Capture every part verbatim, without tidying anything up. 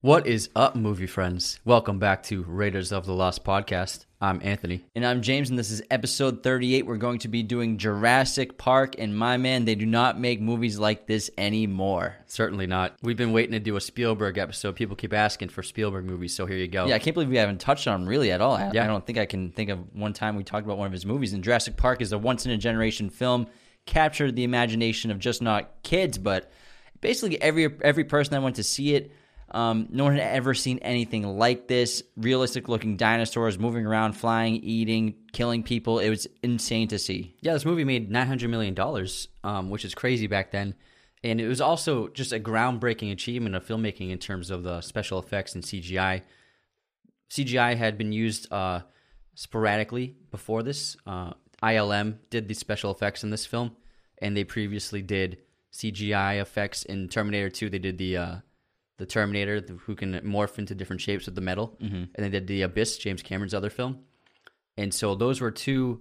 What is up, movie friends? Welcome back to Raiders of the Lost Podcast. I'm Anthony. And I'm James, and this is episode thirty-eight. We're going to be doing Jurassic Park, and my man, they do not make movies like this anymore. Certainly not. We've been waiting to do a Spielberg episode. People keep asking for Spielberg movies, so here you go. Yeah, I can't believe we haven't touched on him really at all. I, yeah. I don't think I can think of one time we talked about one of his movies, and Jurassic Park is a once-in-a-generation film, captured the imagination of just not kids, but basically every every person that went to see it. Um, no one had ever seen anything like this. Realistic-looking dinosaurs moving around, flying, eating, killing people. It was insane to see. Yeah, this movie made nine hundred million dollars, um, which is crazy back then. And it was also just a groundbreaking achievement of filmmaking in terms of the special effects and C G I. C G I had been used uh, sporadically before this. Uh, I L M did the special effects in this film, and they previously did C G I effects in Terminator two. They did the... Uh, The Terminator, who can morph into different shapes with the metal. Mm-hmm. And they did The Abyss, James Cameron's other film. And so those were two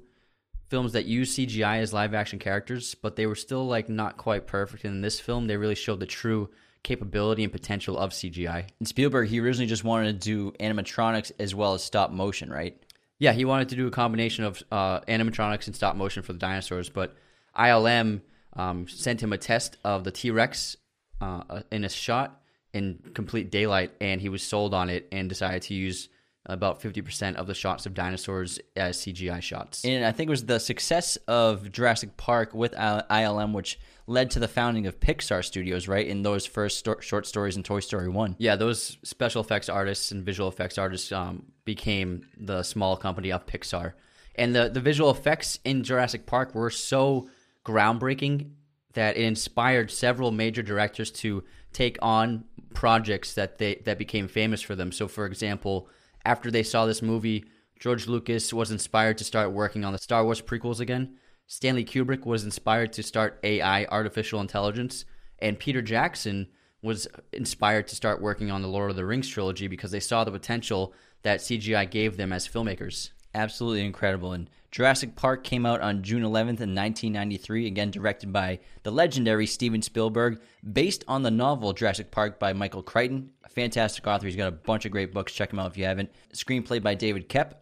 films that used C G I as live-action characters, but they were still like not quite perfect. And in this film, they really showed the true capability and potential of C G I. And Spielberg, he originally just wanted to do animatronics as well as stop motion, right? Yeah, he wanted to do a combination of uh, animatronics and stop motion for the dinosaurs. But I L M um, sent him a test of the T-Rex uh, in a shot in complete daylight, and he was sold on it and decided to use about fifty percent of the shots of dinosaurs as C G I shots. And I think it was the success of Jurassic Park with I L M which led to the founding of Pixar Studios, right, in those first sto- short stories in Toy Story one. Yeah, those special effects artists and visual effects artists um, became the small company of Pixar. And the, the visual effects in Jurassic Park were so groundbreaking that it inspired several major directors to take on projects that they that became famous for them. So, for example, after they saw this movie, George Lucas was inspired to start working on the Star Wars prequels again. Stanley Kubrick was inspired to start A I, artificial intelligence. And Peter Jackson was inspired to start working on the Lord of the Rings trilogy because they saw the potential that C G I gave them as filmmakers. Absolutely incredible. And Jurassic Park came out on June eleventh in nineteen ninety-three, again directed by the legendary Steven Spielberg, based on the novel Jurassic Park by Michael Crichton. A fantastic author. He's got a bunch of great books. Check him out if you haven't. Screenplay by David Koepp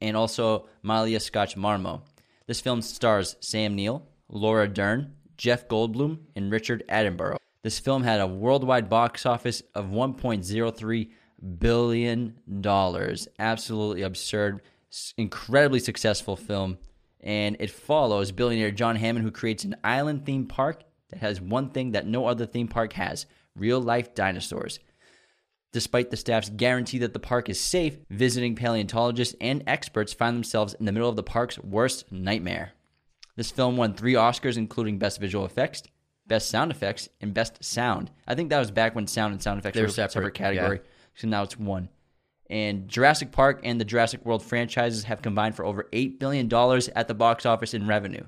and also Malia Scotch-Marmot. This film stars Sam Neill, Laura Dern, Jeff Goldblum, and Richard Attenborough. This film had a worldwide box office of one point zero three billion dollars. Absolutely absurd. Incredibly successful film, and it follows billionaire John Hammond, who creates an island theme park that has one thing that no other theme park has: real life dinosaurs. Despite the staff's guarantee that the park is safe, visiting paleontologists and experts find themselves in the middle of the park's worst nightmare. This film won three Oscars, including Best Visual Effects, Best Sound Effects, and Best Sound. I think that was back when sound and sound effects were a separate, separate category, yeah. So now it's one. And Jurassic Park and the Jurassic World franchises have combined for over eight billion dollars at the box office in revenue.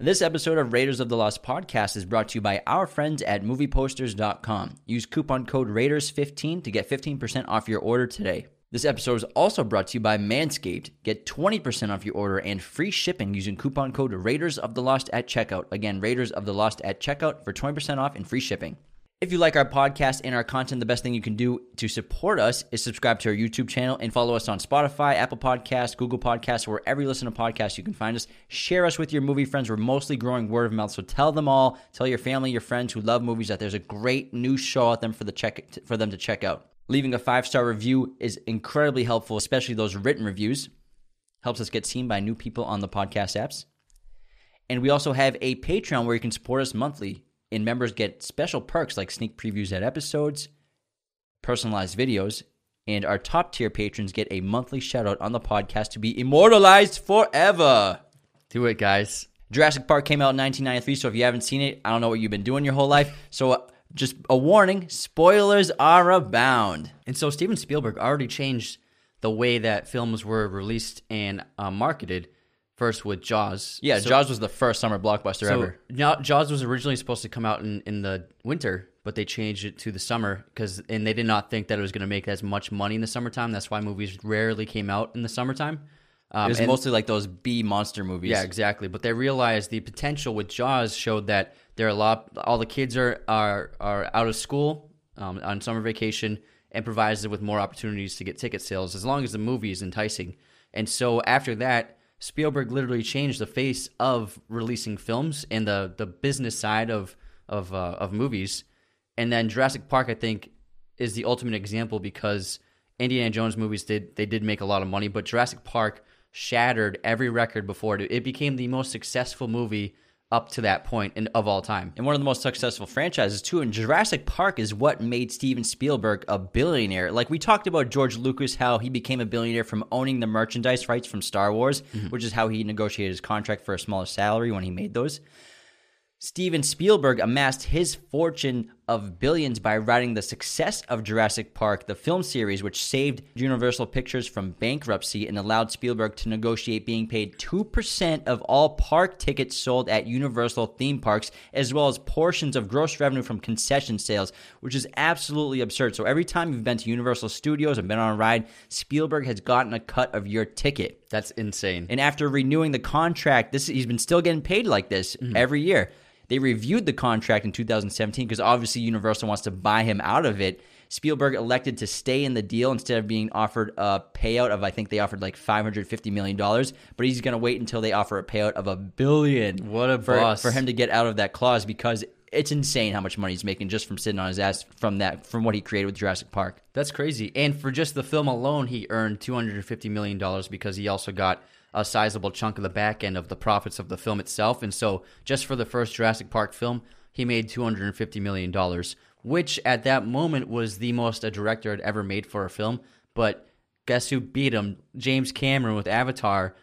This episode of Raiders of the Lost Podcast is brought to you by our friends at movie posters dot com. Use coupon code Raiders fifteen to get fifteen percent off your order today. This episode is also brought to you by Manscaped. Get twenty percent off your order and free shipping using coupon code Raiders of the Lost at checkout. Again, Raiders of the Lost at checkout for twenty percent off and free shipping. If you like our podcast and our content, the best thing you can do to support us is subscribe to our YouTube channel and follow us on Spotify, Apple Podcasts, Google Podcasts, wherever you listen to podcasts, you can find us. Share us with your movie friends. We're mostly growing word of mouth, so tell them all. Tell your family, your friends who love movies that there's a great new show out there for, the check, for them to check out. Leaving a five-star review is incredibly helpful, especially those written reviews. Helps us get seen by new people on the podcast apps. And we also have a Patreon where you can support us monthly. And members get special perks like sneak previews at episodes, personalized videos, and our top-tier patrons get a monthly shout-out on the podcast to be immortalized forever. Do it, guys. Jurassic Park came out in nineteen ninety-three, so if you haven't seen it, I don't know what you've been doing your whole life. So uh, just a warning, spoilers are abound. And so Steven Spielberg already changed the way that films were released and uh, marketed. First with Jaws. Yeah, so, Jaws was the first summer blockbuster so ever. Jaws was originally supposed to come out in, in the winter, but they changed it to the summer because, and they did not think that it was going to make as much money in the summertime. That's why movies rarely came out in the summertime. Um, it was and, mostly like those B monster movies. Yeah, exactly. But they realized the potential with Jaws showed that there are a lot. All the kids are are, are out of school um, on summer vacation, and provides them with more opportunities to get ticket sales as long as the movie is enticing. And so after that, Spielberg literally changed the face of releasing films and the the business side of of uh, of movies. And then Jurassic Park, I think, is the ultimate example, because Indiana Jones movies did they did make a lot of money, but Jurassic Park shattered every record before it. It became the most successful movie up to that point and of all time, and one of the most successful franchises too. And Jurassic Park is what made Steven Spielberg a billionaire. Like we talked about George Lucas, how he became a billionaire from owning the merchandise rights from Star Wars, mm-hmm. which is how he negotiated his contract for a smaller salary when he made those. Steven Spielberg amassed his fortune of billions by riding the success of Jurassic Park, the film series, which saved Universal Pictures from bankruptcy and allowed Spielberg to negotiate being paid two percent of all park tickets sold at Universal theme parks, as well as portions of gross revenue from concession sales, which is absolutely absurd. So every time you've been to Universal Studios and been on a ride, Spielberg has gotten a cut of your ticket. That's insane. And after renewing the contract, this he's been still getting paid like this mm-hmm. every year. They reviewed the contract in two thousand seventeen because obviously Universal wants to buy him out of it. Spielberg elected to stay in the deal instead of being offered a payout of, I think they offered like five hundred fifty million dollars, but he's going to wait until they offer a payout of a billion. What a for, boss. For him to get out of that clause, because it's insane how much money he's making just from sitting on his ass from that, from what he created with Jurassic Park. That's crazy. And for just the film alone, he earned two hundred fifty million dollars because he also got a sizable chunk of the back end of the profits of the film itself. And so just for the first Jurassic Park film, he made two hundred fifty million dollars, which at that moment was the most a director had ever made for a film. But guess who beat him? James Cameron with Avatar.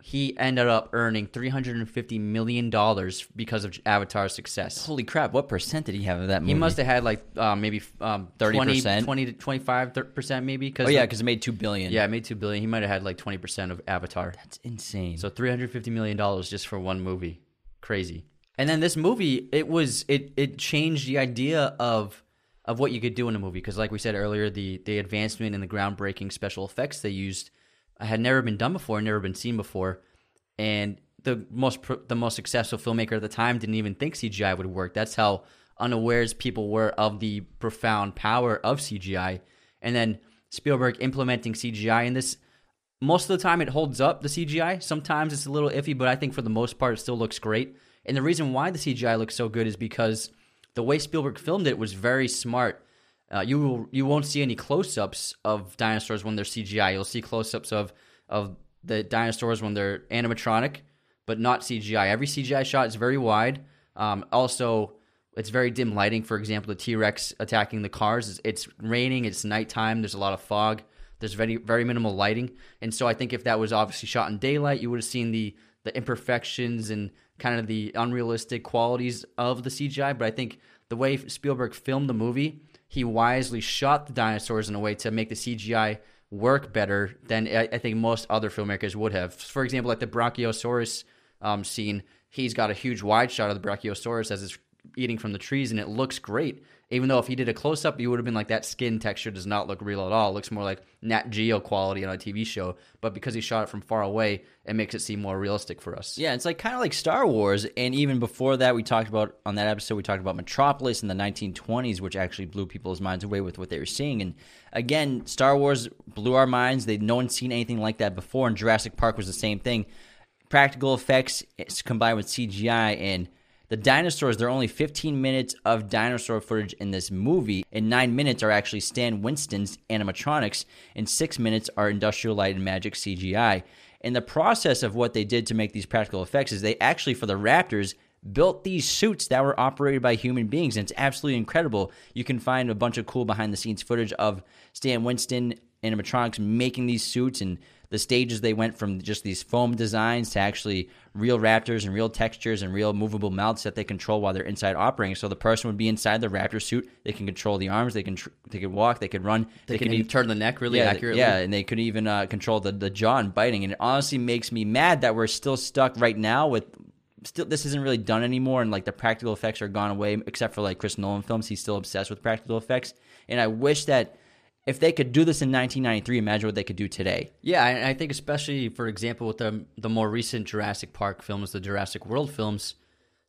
He ended up earning three hundred fifty million dollars because of Avatar's success. Holy crap, what percent did he have of that movie? He must have had like uh, maybe um, thirty percent? twenty, twenty to twenty-five percent maybe. Cause oh yeah, because it made two billion dollars. Yeah, it made two billion dollars. He might have had like twenty percent of Avatar. That's insane. So three hundred fifty million dollars just for one movie. Crazy. And then this movie, it was it it changed the idea of of what you could do in a movie. Because like we said earlier, the the advancement and the groundbreaking special effects they used I had never been done before, never been seen before, and the most the most successful filmmaker at the time didn't even think C G I would work. That's how unawares people were of the profound power of C G I. And then Spielberg implementing C G I in this, most of the time it holds up, the C G I. Sometimes it's a little iffy, but I think for the most part it still looks great. And the reason why the C G I looks so good is because the way Spielberg filmed it was very smart. Uh, you will, you won't see any close-ups of dinosaurs when they're C G I. You'll see close-ups of, of the dinosaurs when they're animatronic, but not C G I. Every C G I shot is very wide. Um, also, it's very dim lighting. For example, the T-Rex attacking the cars. It's, it's raining. It's nighttime. There's a lot of fog. There's very very minimal lighting. And so I think if that was obviously shot in daylight, you would have seen the, the imperfections and kind of the unrealistic qualities of the C G I. But I think the way Spielberg filmed the movie, he wisely shot the dinosaurs in a way to make the C G I work better than I, I think most other filmmakers would have. For example, like the Brachiosaurus um, scene, he's got a huge wide shot of the Brachiosaurus as it's eating from the trees, and it looks great. Even though if he did a close-up, you would have been like, that skin texture does not look real at all. It looks more like Nat Geo quality on a T V show. But because he shot it from far away, it makes it seem more realistic for us. Yeah, it's like kind of like Star Wars. And even before that, we talked about, on that episode, we talked about Metropolis in the nineteen twenties, which actually blew people's minds away with what they were seeing. And again, Star Wars blew our minds. They'd, no one's seen anything like that before. And Jurassic Park was the same thing. Practical effects combined with C G I, and the dinosaurs, there are only fifteen minutes of dinosaur footage in this movie, and nine minutes are actually Stan Winston's animatronics, and six minutes are Industrial Light and Magic C G I. And the process of what they did to make these practical effects is they actually, for the raptors, built these suits that were operated by human beings, and it's absolutely incredible. You can find a bunch of cool behind-the-scenes footage of Stan Winston animatronics making these suits, and the stages they went from just these foam designs to actually real raptors and real textures and real movable mouths that they control while they're inside operating. So the person would be inside the raptor suit. They can control the arms. They can tr- they could walk. They could run. They, they could even turn the neck really yeah, accurately. Yeah, and they could even uh, control the, the jaw and biting. And it honestly makes me mad that we're still stuck right now with still this isn't really done anymore, and like the practical effects are gone away except for like Chris Nolan films. He's still obsessed with practical effects. And I wish that if they could do this in nineteen ninety-three, imagine what they could do today. Yeah, and I think especially, for example, with the the more recent Jurassic Park films, the Jurassic World films,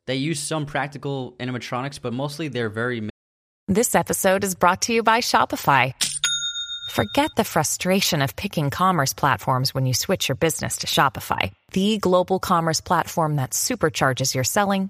they use some practical animatronics, but mostly they're very... This episode is brought to you by Shopify. Forget the frustration of picking commerce platforms when you switch your business to Shopify, the global commerce platform that supercharges your selling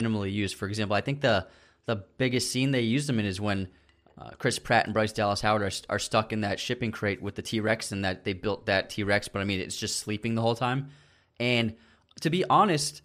Minimally used. For example, I think the the biggest scene they used them in is when uh, Chris Pratt and Bryce Dallas Howard are, are stuck in that shipping crate with the T-Rex, and that they built that T-Rex, but I mean it's just sleeping the whole time. And to be honest,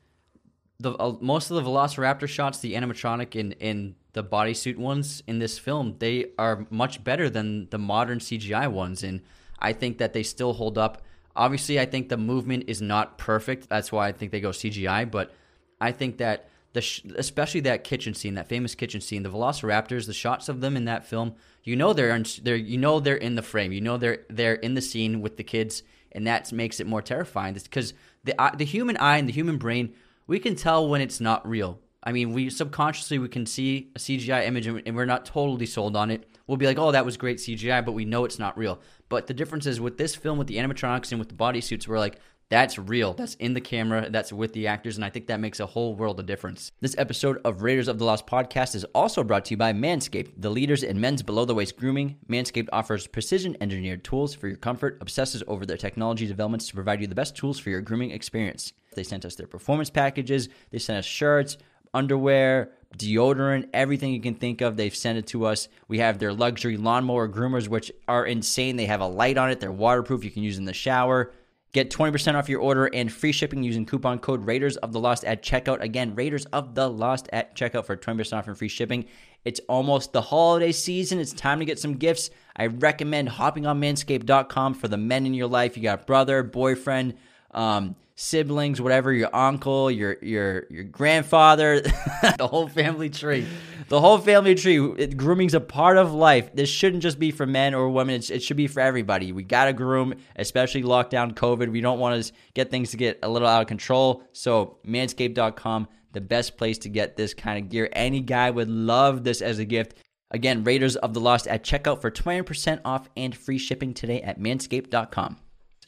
the uh, most of the Velociraptor shots, the animatronic and in the bodysuit ones in this film, they are much better than the modern C G I ones, and I think that they still hold up. Obviously, I think the movement is not perfect. That's why I think they go C G I, but I think that The sh- especially that kitchen scene, that famous kitchen scene, the Velociraptors, the shots of them in that film, you know they're in, they're you know they're in the frame, you know they're they're in the scene with the kids, and that makes it more terrifying. It's because the uh, the human eye and the human brain, we can tell when it's not real. I mean, we subconsciously we can see a C G I image and we're not totally sold on it. We'll be like, oh, that was great C G I, but we know it's not real. But the difference is with this film, with the animatronics and with the bodysuits, we're like, that's real. That's in the camera. That's with the actors. And I think that makes a whole world of difference. This episode of Raiders of the Lost Podcast is also brought to you by Manscaped, the leaders in men's below-the-waist grooming. Manscaped offers precision-engineered tools for your comfort, obsesses over their technology developments to provide you the best tools for your grooming experience. They sent us their performance packages. They sent us shirts, underwear, deodorant, everything you can think of. They've sent it to us. We have their luxury lawnmower groomers, which are insane. They have a light on it. They're waterproof. You can use in the shower. Get twenty percent off your order and free shipping using coupon code Raiders of the Lost at checkout. Again, Raiders of the Lost at checkout for twenty percent off and free shipping. It's almost the holiday season. It's time to get some gifts. I recommend hopping on manscaped dot com for the men in your life. You got brother, boyfriend, um, siblings, whatever, your uncle, your your your grandfather, the whole family tree. The whole family tree. It, grooming's a part of life. This shouldn't just be for men or women. It's, it should be for everybody. We got to groom, especially lockdown COVID. We don't want to get things to get a little out of control. So manscaped dot com, the best place to get this kind of gear. Any guy would love this as a gift. Again, Raiders of the Lost at checkout for twenty percent off and free shipping today at manscaped dot com.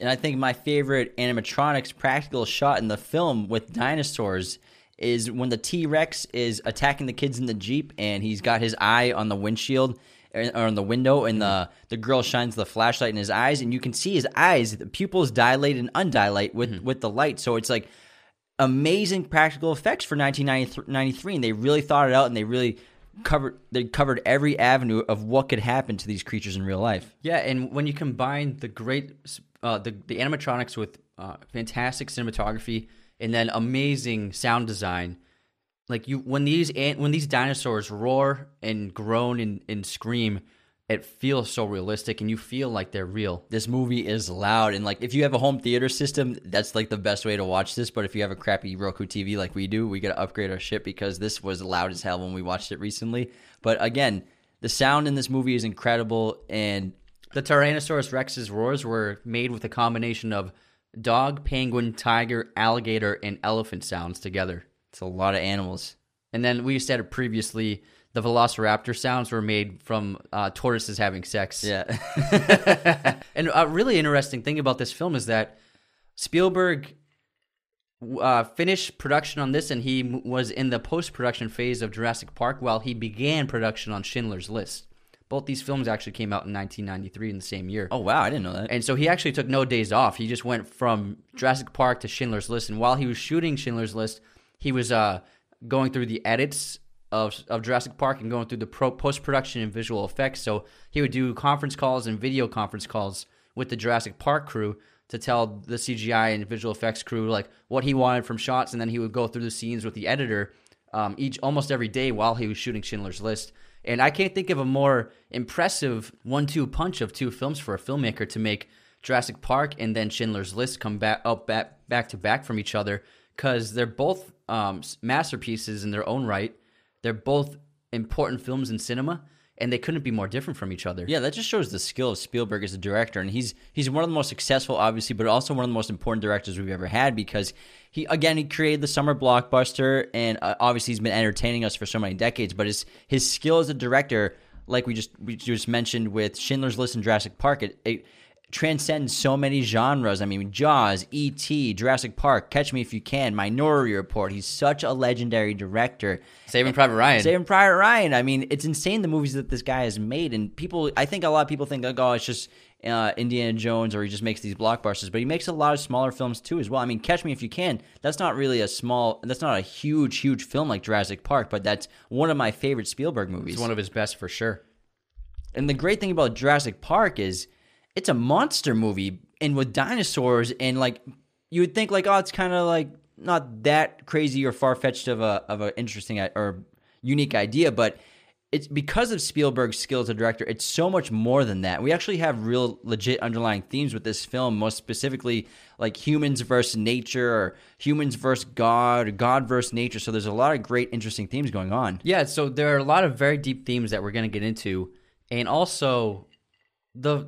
And I think my favorite animatronics practical shot in the film with dinosaurs is when the T-Rex is attacking the kids in the Jeep and he's got his eye on the windshield or on the window, and the, the girl shines the flashlight in his eyes and you can see his eyes, the pupils dilate and undilate with, mm-hmm. with the light. So it's like amazing practical effects for nineteen ninety-three, and they really thought it out, and they really covered they covered every avenue of what could happen to these creatures in real life. Yeah, and when you combine the great uh, the, the animatronics with uh, fantastic cinematography, and then amazing sound design. Like you, when these when these dinosaurs roar and groan and, and scream, it feels so realistic, and you feel like they're real. This movie is loud, and like if you have a home theater system, that's like the best way to watch this. But if you have a crappy Roku T V like we do, we gotta upgrade our shit, because this was loud as hell when we watched it recently. But again, the sound in this movie is incredible, and the Tyrannosaurus Rex's roars were made with a combination of dog, penguin, tiger, alligator, and elephant sounds together. It's a lot of animals. And then we said it previously, the Velociraptor sounds were made from uh, tortoises having sex. Yeah. And a really interesting thing about this film is that Spielberg uh, finished production on this, and he was in the post-production phase of Jurassic Park while he began production on Schindler's List. Both these films actually came out in nineteen ninety-three in the same year. Oh, wow. I didn't know that. And so he actually took no days off. He just went from Jurassic Park to Schindler's List. And while he was shooting Schindler's List, he was uh, going through the edits of of Jurassic Park and going through the pro, post-production and visual effects. So he would do conference calls and video conference calls with the Jurassic Park crew to tell the C G I and visual effects crew like what he wanted from shots. And then he would go through the scenes with the editor um, each almost every day while he was shooting Schindler's List. And I can't think of a more impressive one two punch of two films for a filmmaker to make Jurassic Park and then Schindler's List come back up back, back to back from each other, because they're both um, masterpieces in their own right. They're both important films in cinema, and they couldn't be more different from each other. Yeah, that just shows the skill of Spielberg as a director. And he's he's one of the most successful, obviously, but also one of the most important directors we've ever had, because He again, he created the summer blockbuster, and uh, obviously he's been entertaining us for so many decades. But his his skill as a director, like we just we just mentioned with Schindler's List and Jurassic Park, it, it transcends so many genres. I mean, Jaws, E T, Jurassic Park, Catch Me If You Can, Minority Report. He's such a legendary director. Saving Private Ryan. Saving Private Ryan. I mean, it's insane the movies that this guy has made. And people, I think a lot of people think, like, oh, it's just Uh, Indiana Jones, or he just makes these blockbusters, but he makes a lot of smaller films too as well. I mean, Catch Me If You Can, that's not really a small, that's not a huge, huge film like Jurassic Park, but that's one of my favorite Spielberg movies. It's one of his best for sure. And the great thing about Jurassic Park is it's a monster movie, and with dinosaurs, and like you would think like, oh, it's kind of like not that crazy or far-fetched of a of an interesting or unique idea, but it's because of Spielberg's skill as a director, it's so much more than that. We actually have real legit underlying themes with this film, most specifically like humans versus nature, or humans versus God, or God versus nature. So there's a lot of great, interesting themes going on. Yeah, so there are a lot of very deep themes that we're going to get into. And also, the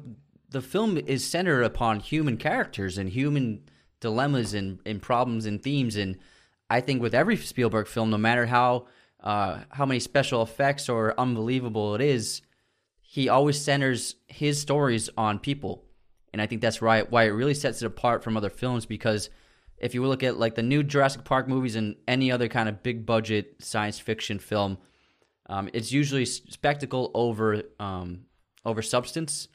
the film is centered upon human characters and human dilemmas and, and problems and themes. And I think with every Spielberg film, no matter how Uh, how many special effects or unbelievable it is, he always centers his stories on people. And I think that's right, why it really sets it apart from other films, because if you look at like the new Jurassic Park movies and any other kind of big budget science fiction film, um, it's usually spectacle over um, over substance.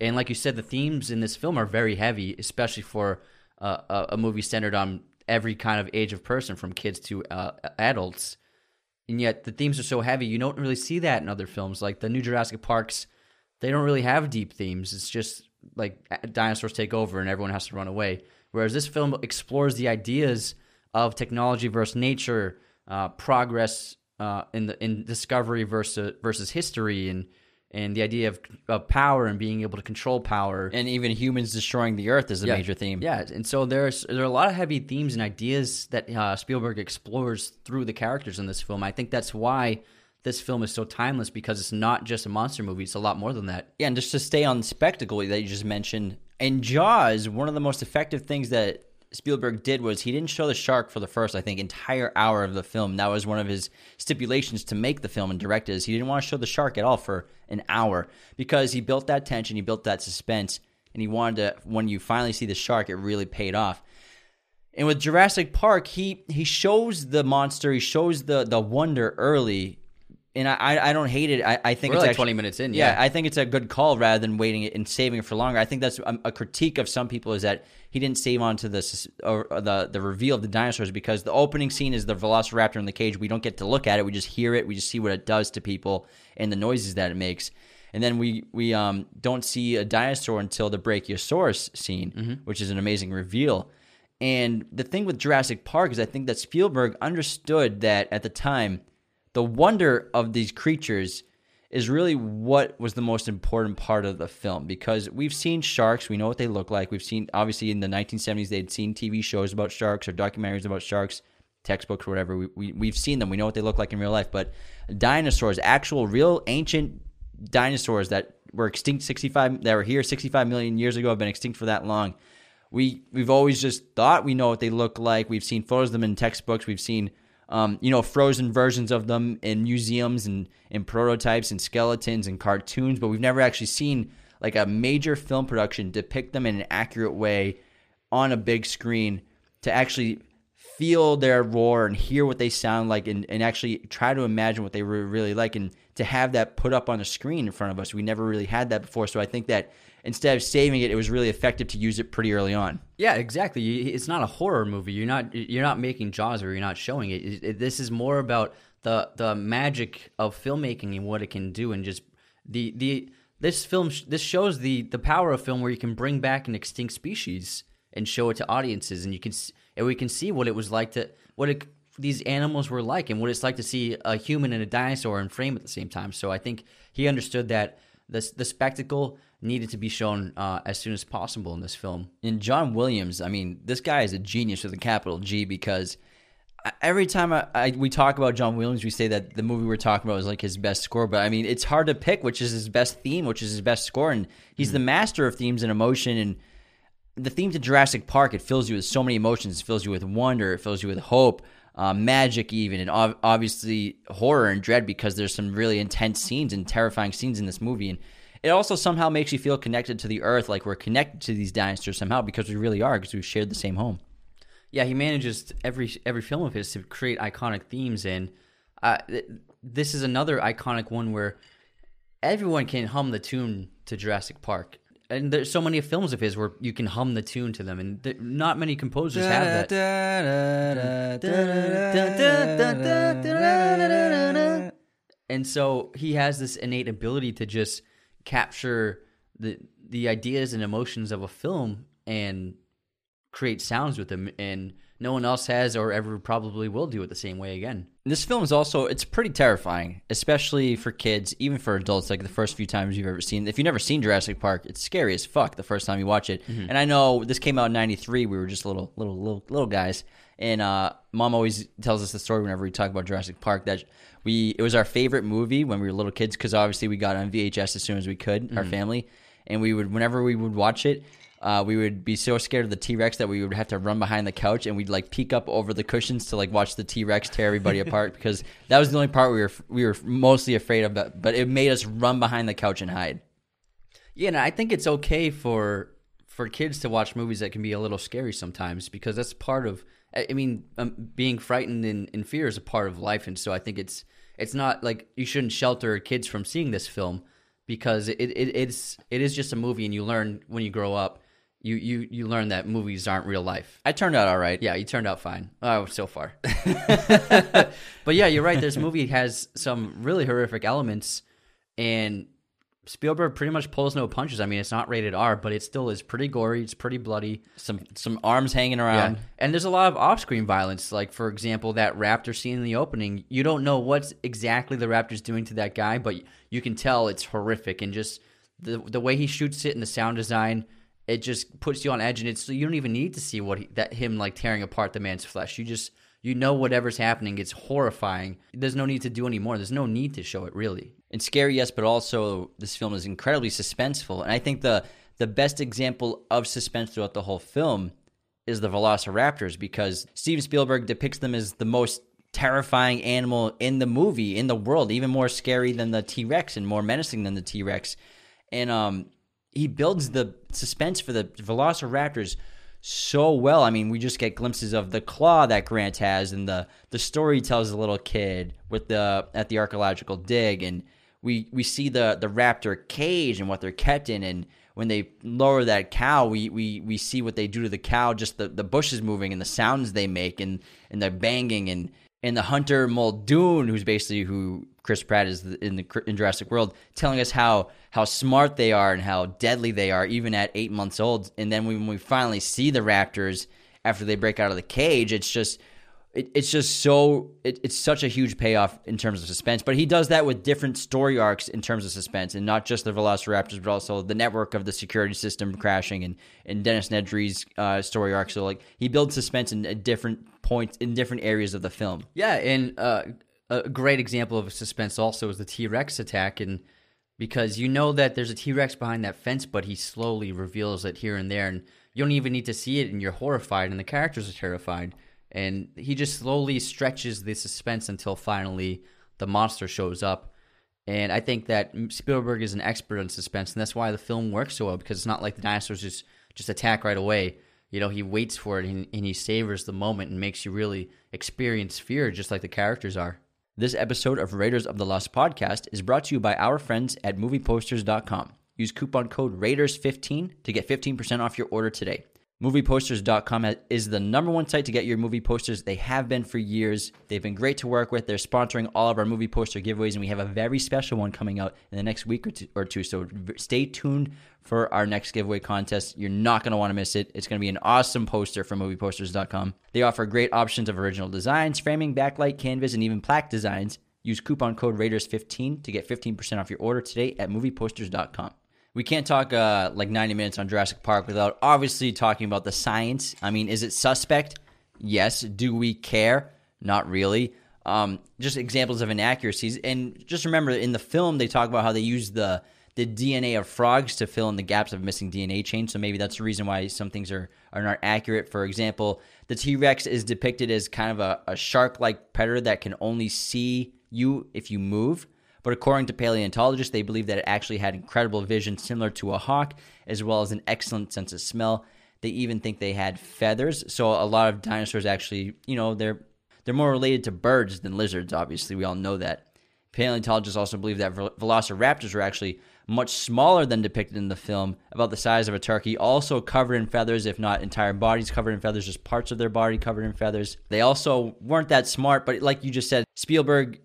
And like you said, the themes in this film are very heavy, especially for uh, a movie centered on every kind of age of person, from kids to uh, adults. And yet the themes are so heavy, you don't really see that in other films. Like the new Jurassic Parks, they don't really have deep themes. It's just like dinosaurs take over and everyone has to run away. Whereas this film explores the ideas of technology versus nature, uh, progress uh, in the in discovery versus versus history, and and the idea of, of power and being able to control power. And even humans destroying the earth is a yeah. major theme. Yeah, and so there's, there are a lot of heavy themes and ideas that uh, Spielberg explores through the characters in this film. I think that's why this film is so timeless, because it's not just a monster movie. It's a lot more than that. Yeah, and just to stay on the spectacle that you just mentioned, in Jaws, one of the most effective things that Spielberg did was he didn't show the shark for the first, I think, entire hour of the film. That was one of his stipulations to make the film and direct it, is he didn't want to show the shark at all for an hour, because he built that tension, he built that suspense, and he wanted to, when you finally see the shark, it really paid off. And with Jurassic Park, he he shows the monster, he shows the the wonder early. And I, I don't hate it. I, I think We're it's like actually, twenty minutes in. Yeah. yeah, I think it's a good call rather than waiting and saving it for longer. I think that's a, a critique of some people, is that he didn't save on to the, or the the reveal of the dinosaurs, because the opening scene is the Velociraptor in the cage. We don't get to look at it. We just hear it. We just see what it does to people and the noises that it makes. And then we we um, don't see a dinosaur until the Brachiosaurus scene, mm-hmm. which is an amazing reveal. And the thing with Jurassic Park is I think that Spielberg understood that at the time, the wonder of these creatures is really what was the most important part of the film, because we've seen sharks. We know what they look like. We've seen, obviously, in the nineteen seventies, they'd seen T V shows about sharks or documentaries about sharks, textbooks, whatever. We, we, we've seen them. We know what they look like in real life. But dinosaurs, actual real ancient dinosaurs that were extinct sixty-five, that were here sixty-five million years ago, have been extinct for that long. We, we've always just thought we know what they look like. We've seen photos of them in textbooks. We've seen Um, you know, frozen versions of them in museums and, and prototypes and skeletons and cartoons, but we've never actually seen like a major film production depict them in an accurate way on a big screen to actually feel their roar and hear what they sound like, and, and actually try to imagine what they were really like, and to have that put up on a screen in front of us. We never really had that before. So I think that instead of saving it, it was really effective to use it pretty early on. Yeah, exactly. It's not a horror movie. You're not you're not making Jaws, or you're not showing it. It, it this is more about the the magic of filmmaking and what it can do, and just the the this film this shows the the power of film, where you can bring back an extinct species and show it to audiences, and you can and we can see what it was like to what it, these animals were like, and what it's like to see a human and a dinosaur in frame at the same time. So I think he understood that the the spectacle needed to be shown uh, as soon as possible in this film. And John Williams, I mean, this guy is a genius with a capital G, because every time I, I, we talk about John Williams, we say that the movie we're talking about is like his best score. But I mean, it's hard to pick which is his best theme, which is his best score. And he's mm. the master of themes and emotion. And the theme to Jurassic Park, it fills you with so many emotions. It fills you with wonder. It fills you with hope. Uh, magic even, and ov- obviously horror and dread, because there's some really intense scenes and terrifying scenes in this movie. And it also somehow makes you feel connected to the earth, like we're connected to these dinosaurs somehow, because we really are, because we've shared the same home. Yeah, he manages every every film of his to create iconic themes, and uh, th- this is another iconic one where everyone can hum the tune to Jurassic Park. And there's so many films of his where you can hum the tune to them, and th- not many composers have that. And so he has this innate ability to just capture the the ideas and emotions of a film and create sounds with them, and no one else has or ever probably will do it the same way again. This film is also, it's pretty terrifying, especially for kids, even for adults, like the first few times you've ever seen. If you've never seen Jurassic Park, it's scary as fuck the first time you watch it. Mm-hmm. And I know this came out in ninety-three. We were just little, little, little, little guys. And uh, mom always tells us the story whenever we talk about Jurassic Park, that we it was our favorite movie when we were little kids, because obviously we got on V H S as soon as we could, mm-hmm. our family. And we would, whenever we would watch it, Uh, we would be so scared of the T-Rex that we would have to run behind the couch, and we'd like peek up over the cushions to like watch the T-Rex tear everybody apart, because that was the only part we were we were mostly afraid of. But, but it made us run behind the couch and hide. Yeah, and I think it's okay for for kids to watch movies that can be a little scary sometimes, because that's part of. I mean, um, being frightened and, and fear is a part of life, and so I think it's it's not like you shouldn't shelter kids from seeing this film, because it, it it's it is just a movie, and you learn when you grow up. You, you you learn that movies aren't real life. I turned out all right. Yeah, you turned out fine. Oh, so far. But yeah, you're right. This movie has some really horrific elements, and Spielberg pretty much pulls no punches. I mean, it's not rated R, but it still is pretty gory. It's pretty bloody. Some some arms hanging around. Yeah. And there's a lot of off-screen violence. Like, for example, that raptor scene in the opening. You don't know what exactly the raptor's doing to that guy, but you can tell it's horrific. And just the the way he shoots it and the sound design, it just puts you on edge, and it's you don't even need to see what he, that him like tearing apart the man's flesh. You just you know whatever's happening. It's horrifying. There's no need to do any more. There's no need to show it really. It's scary, yes, but also this film is incredibly suspenseful. And I think the the best example of suspense throughout the whole film is the Velociraptors, because Steven Spielberg depicts them as the most terrifying animal in the movie, in the world, even more scary than the T-Rex and more menacing than the T-Rex, and um. He builds the suspense for the Velociraptors so well. I mean, we just get glimpses of the claw that Grant has, and the, the story tells the little kid with the at the archaeological dig, and we we see the, the raptor cage and what they're kept in, and when they lower that cow, we we, we see what they do to the cow, just the, the bushes moving and the sounds they make and, and the banging, and and the hunter Muldoon, who's basically who Chris Pratt is in the in Jurassic World, telling us how how smart they are and how deadly they are, even at eight months old. And then when we finally see the raptors after they break out of the cage, it's just it, it's just so it, it's such a huge payoff in terms of suspense. But he does that with different story arcs in terms of suspense, and not just the Velociraptors, but also the network of the security system crashing and and Dennis Nedry's uh, story arc. So like he builds suspense in, in different points in different areas of the film. Yeah, and. Uh... A great example of suspense also is the T-Rex attack, and because you know that there's a T-Rex behind that fence, but he slowly reveals it here and there, and you don't even need to see it, and you're horrified, and the characters are terrified, and he just slowly stretches the suspense until finally the monster shows up. And I think that Spielberg is an expert on suspense, and that's why the film works so well, because it's not like the dinosaurs just, just attack right away. You know, he waits for it and, and he savors the moment and makes you really experience fear just like the characters are. This episode of Raiders of the Lost Podcast is brought to you by our friends at movie posters dot com. Use coupon code Raiders fifteen to get fifteen percent off your order today. movie posters dot com is the number one site to get your movie posters. They have been for years. They've been great to work with. They're sponsoring all of our movie poster giveaways, and we have a very special one coming out in the next week or two. Or two. So stay tuned for our next giveaway contest. You're not going to want to miss it. It's going to be an awesome poster from movie posters dot com. They offer great options of original designs, framing, backlight, canvas, and even plaque designs. Use coupon code Raiders fifteen to get fifteen percent off your order today at movie posters dot com. We can't talk uh, like ninety minutes on Jurassic Park without obviously talking about the science. I mean, is it suspect? Yes. Do we care? Not really. Um, just examples of inaccuracies. And just remember, in the film, they talk about how they use the, the D N A of frogs to fill in the gaps of missing D N A chains. So maybe that's the reason why some things are, are not accurate. For example, the T-Rex is depicted as kind of a, a shark-like predator that can only see you if you move. But according to paleontologists, they believe that it actually had incredible vision similar to a hawk, as well as an excellent sense of smell. They even think they had feathers. So a lot of dinosaurs actually, you know, they're they're more related to birds than lizards, obviously. We all know that. Paleontologists also believe that velociraptors were actually much smaller than depicted in the film, about the size of a turkey, also covered in feathers, if not entire bodies covered in feathers, just parts of their body covered in feathers. They also weren't that smart, but like you just said, Spielberg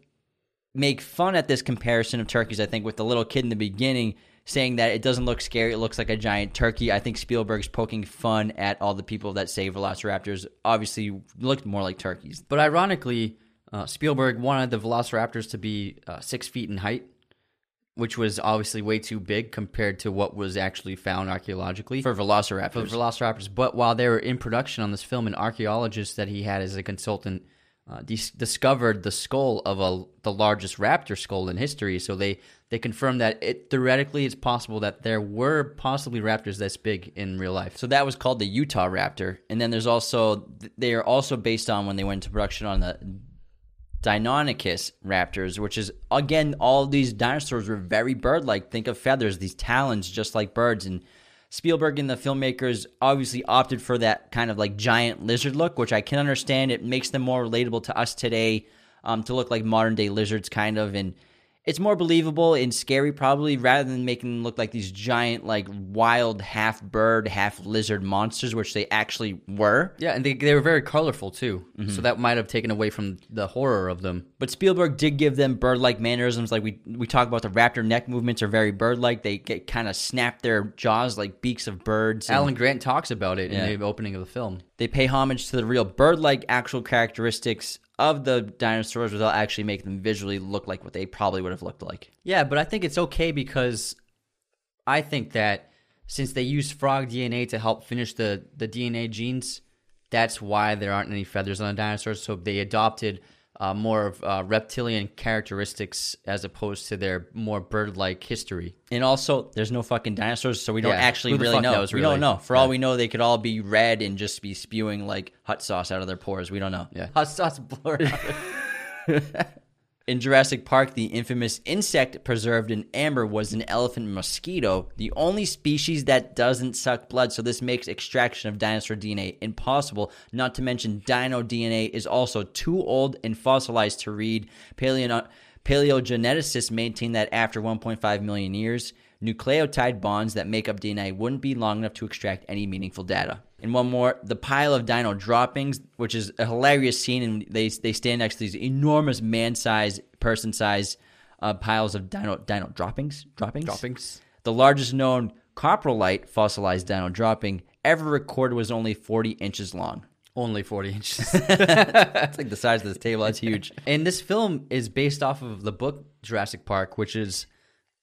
make fun at this comparison of turkeys, I think, with the little kid in the beginning saying that it doesn't look scary, it looks like a giant turkey. I think Spielberg's poking fun at all the people that say velociraptors obviously looked more like turkeys. But ironically, uh, Spielberg wanted the velociraptors to be uh, six feet in height, which was obviously way too big compared to what was actually found archaeologically for velociraptors. For velociraptors. But while they were in production on this film, an archaeologist that he had as a consultant Uh, dis- discovered the skull of a, the largest raptor skull in history. So they, they confirmed that it theoretically it's possible that there were possibly raptors this big in real life. So that was called the Utah raptor. And then there's also, they are also based on when they went into production on the Deinonychus raptors, which is, again, all these dinosaurs were very bird-like. Think of feathers, these talons just like birds. And Spielberg and the filmmakers obviously opted for that kind of like giant lizard look, which I can understand. It makes them more relatable to us today, um, to look like modern day lizards kind of. And it's more believable and scary probably rather than making them look like these giant like wild half bird, half lizard monsters, which they actually were. Yeah, and they, they were very colorful too. Mm-hmm. So that might have taken away from the horror of them. But Spielberg did give them bird-like mannerisms. Like we, we talk about the raptor neck movements are very bird-like. They get kind of snap their jaws like beaks of birds. Alan Grant talks about it yeah. in the opening of the film. They pay homage to the real bird-like actual characteristics of the dinosaurs without actually making them visually look like what they probably would have looked like. Yeah, but I think it's okay because I think that since they use frog D N A to help finish the, the D N A genes, that's why there aren't any feathers on the dinosaurs. So they adopted uh, more of uh, reptilian characteristics as opposed to their more bird-like history. And also, there's no fucking dinosaurs, so we don't yeah. actually really know. Knows, really? We don't know. For yeah. all we know, they could all be red and just be spewing like hot sauce out of their pores. We don't know. Yeah. Hot sauce blurred out. In Jurassic Park, the infamous insect preserved in amber was an elephant mosquito, the only species that doesn't suck blood, so this makes extraction of dinosaur D N A impossible. Not to mention dino D N A is also too old and fossilized to read. Paleo- paleogeneticists maintain that after one point five million years, nucleotide bonds that make up D N A wouldn't be long enough to extract any meaningful data. And one more, the pile of dino droppings, which is a hilarious scene, and they they stand next to these enormous man-sized, person-sized uh, piles of dino dino droppings, droppings, droppings. The largest known coprolite fossilized dino dropping ever recorded was only forty inches long. Only forty inches. That's like the size of this table. That's huge. And this film is based off of the book Jurassic Park, which is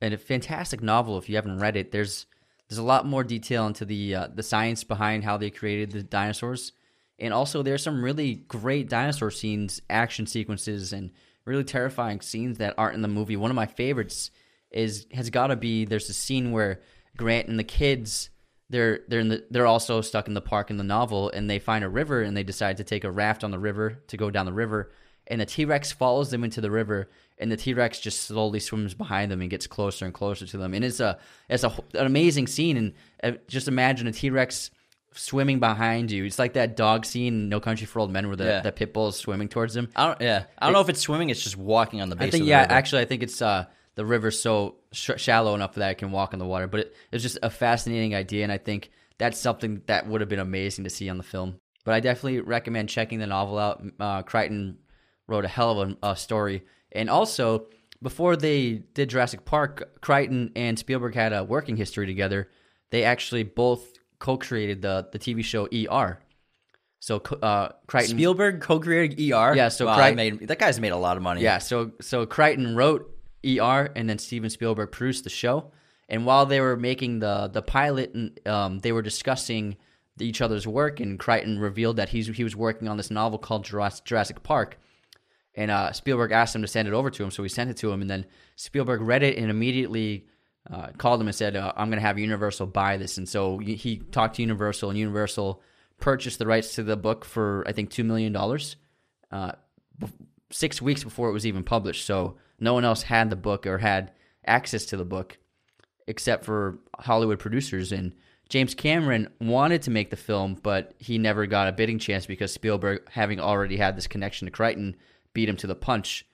And a fantastic novel. If you haven't read it, there's there's a lot more detail into the uh, the science behind how they created the dinosaurs, and also there's some really great dinosaur scenes, action sequences, and really terrifying scenes that aren't in the movie. One of my favorites is has got to be there's a scene where Grant and the kids they're they're in the, they're also stuck in the park in the novel, and they find a river and they decide to take a raft on the river to go down the river. And the T-Rex follows them into the river, and the T-Rex just slowly swims behind them and gets closer and closer to them. And it's a it's a, an amazing scene. And just imagine a T-Rex swimming behind you. It's like that dog scene in No Country for Old Men where the, yeah. the pit bull is swimming towards him. I don't, yeah. I don't it, know if it's swimming. It's just walking on the base I think, of the yeah, river. Actually, I think it's uh, the river's so sh- shallow enough that it can walk in the water. But it, it's just a fascinating idea, and I think that's something that would have been amazing to see on the film. But I definitely recommend checking the novel out. Uh, Crichton wrote a hell of a, a story. And also, before they did Jurassic Park, Crichton and Spielberg had a working history together. They actually both co-created the, the T V show E R. So uh, Crichton... Spielberg co-created E R? Yeah, so wow, Crichton... Made, that guy's made a lot of money. Yeah, so so Crichton wrote E R, and then Steven Spielberg produced the show. And while they were making the the pilot, um, they were discussing each other's work, and Crichton revealed that he's he was working on this novel called Jurassic Park. And uh, Spielberg asked him to send it over to him, so he sent it to him. And then Spielberg read it and immediately uh, called him and said, uh, I'm going to have Universal buy this. And so he talked to Universal, and Universal purchased the rights to the book for, I think, two million dollars, uh, six weeks before it was even published. So no one else had the book or had access to the book except for Hollywood producers. And James Cameron wanted to make the film, but he never got a bidding chance because Spielberg, having already had this connection to Crichton, beat him to the punch.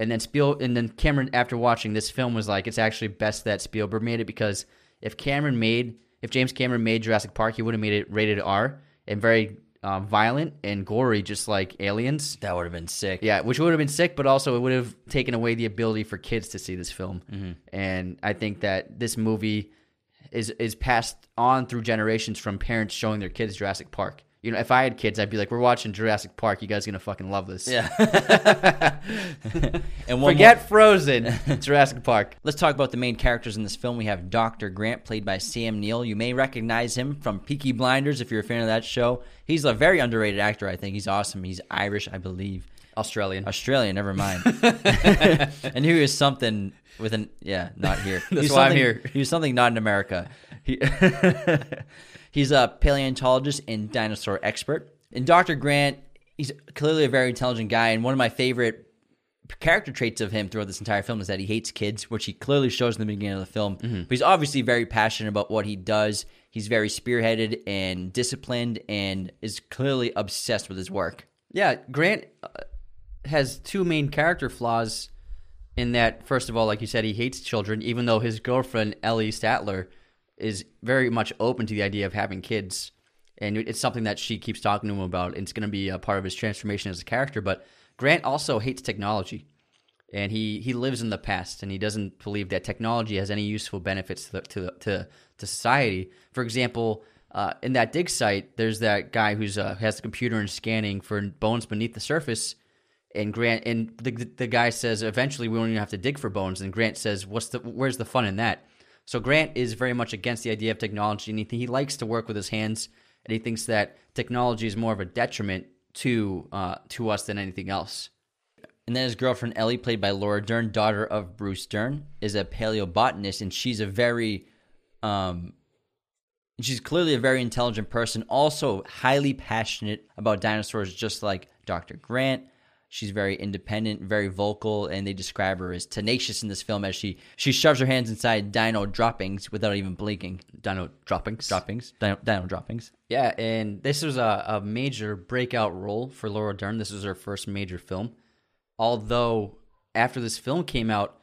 And then Spiel, and then Cameron, after watching this film, was like, it's actually best that Spielberg made it, because if Cameron made, if James Cameron made Jurassic Park, he would have made it rated R and very um, violent and gory, just like Aliens. That would have been sick. Yeah, which would have been sick, but also it would have taken away the ability for kids to see this film. Mm-hmm. And I think that this movie is is passed on through generations from parents showing their kids Jurassic Park. You know, if I had kids, I'd be like, we're watching Jurassic Park. You guys are going to fucking love this. Yeah. And one Forget more. Frozen. Jurassic Park. Let's talk about the main characters in this film. We have Doctor Grant, played by Sam Neill. You may recognize him from Peaky Blinders if you're a fan of that show. He's a very underrated actor, I think. He's awesome. He's Irish, I believe. Australian. Australian, never mind. And here is something with an... Yeah, not here. That's he's why I'm here. He was something not in America. He... He's a paleontologist and dinosaur expert. And Doctor Grant, he's clearly a very intelligent guy. And one of my favorite character traits of him throughout this entire film is that he hates kids, which he clearly shows in the beginning of the film. Mm-hmm. But he's obviously very passionate about what he does. He's very spearheaded and disciplined and is clearly obsessed with his work. Yeah, Grant has two main character flaws in that, first of all, like you said, he hates children, even though his girlfriend, Ellie Sattler, is very much open to the idea of having kids, and it's something that she keeps talking to him about. It's going to be a part of his transformation as a character. But Grant also hates technology, and he, he lives in the past, and he doesn't believe that technology has any useful benefits to the, to, the, to to society. For example, uh, in that dig site, there's that guy who's uh, has the computer and scanning for bones beneath the surface, and Grant and the the guy says eventually we won't even have to dig for bones, and Grant says, "What's the where's the fun in that?" So Grant is very much against the idea of technology, and he, he likes to work with his hands, and he thinks that technology is more of a detriment to uh, to us than anything else. And then his girlfriend Ellie, played by Laura Dern, daughter of Bruce Dern, is a paleobotanist, and she's a very, um, she's clearly a very intelligent person, also highly passionate about dinosaurs, just like Doctor Grant. She's very independent, very vocal, and they describe her as tenacious in this film as she, she shoves her hands inside dino droppings without even blinking. Dino droppings? Droppings. Dino, dino droppings. Yeah, and this was a, a major breakout role for Laura Dern. This was her first major film. Although, after this film came out,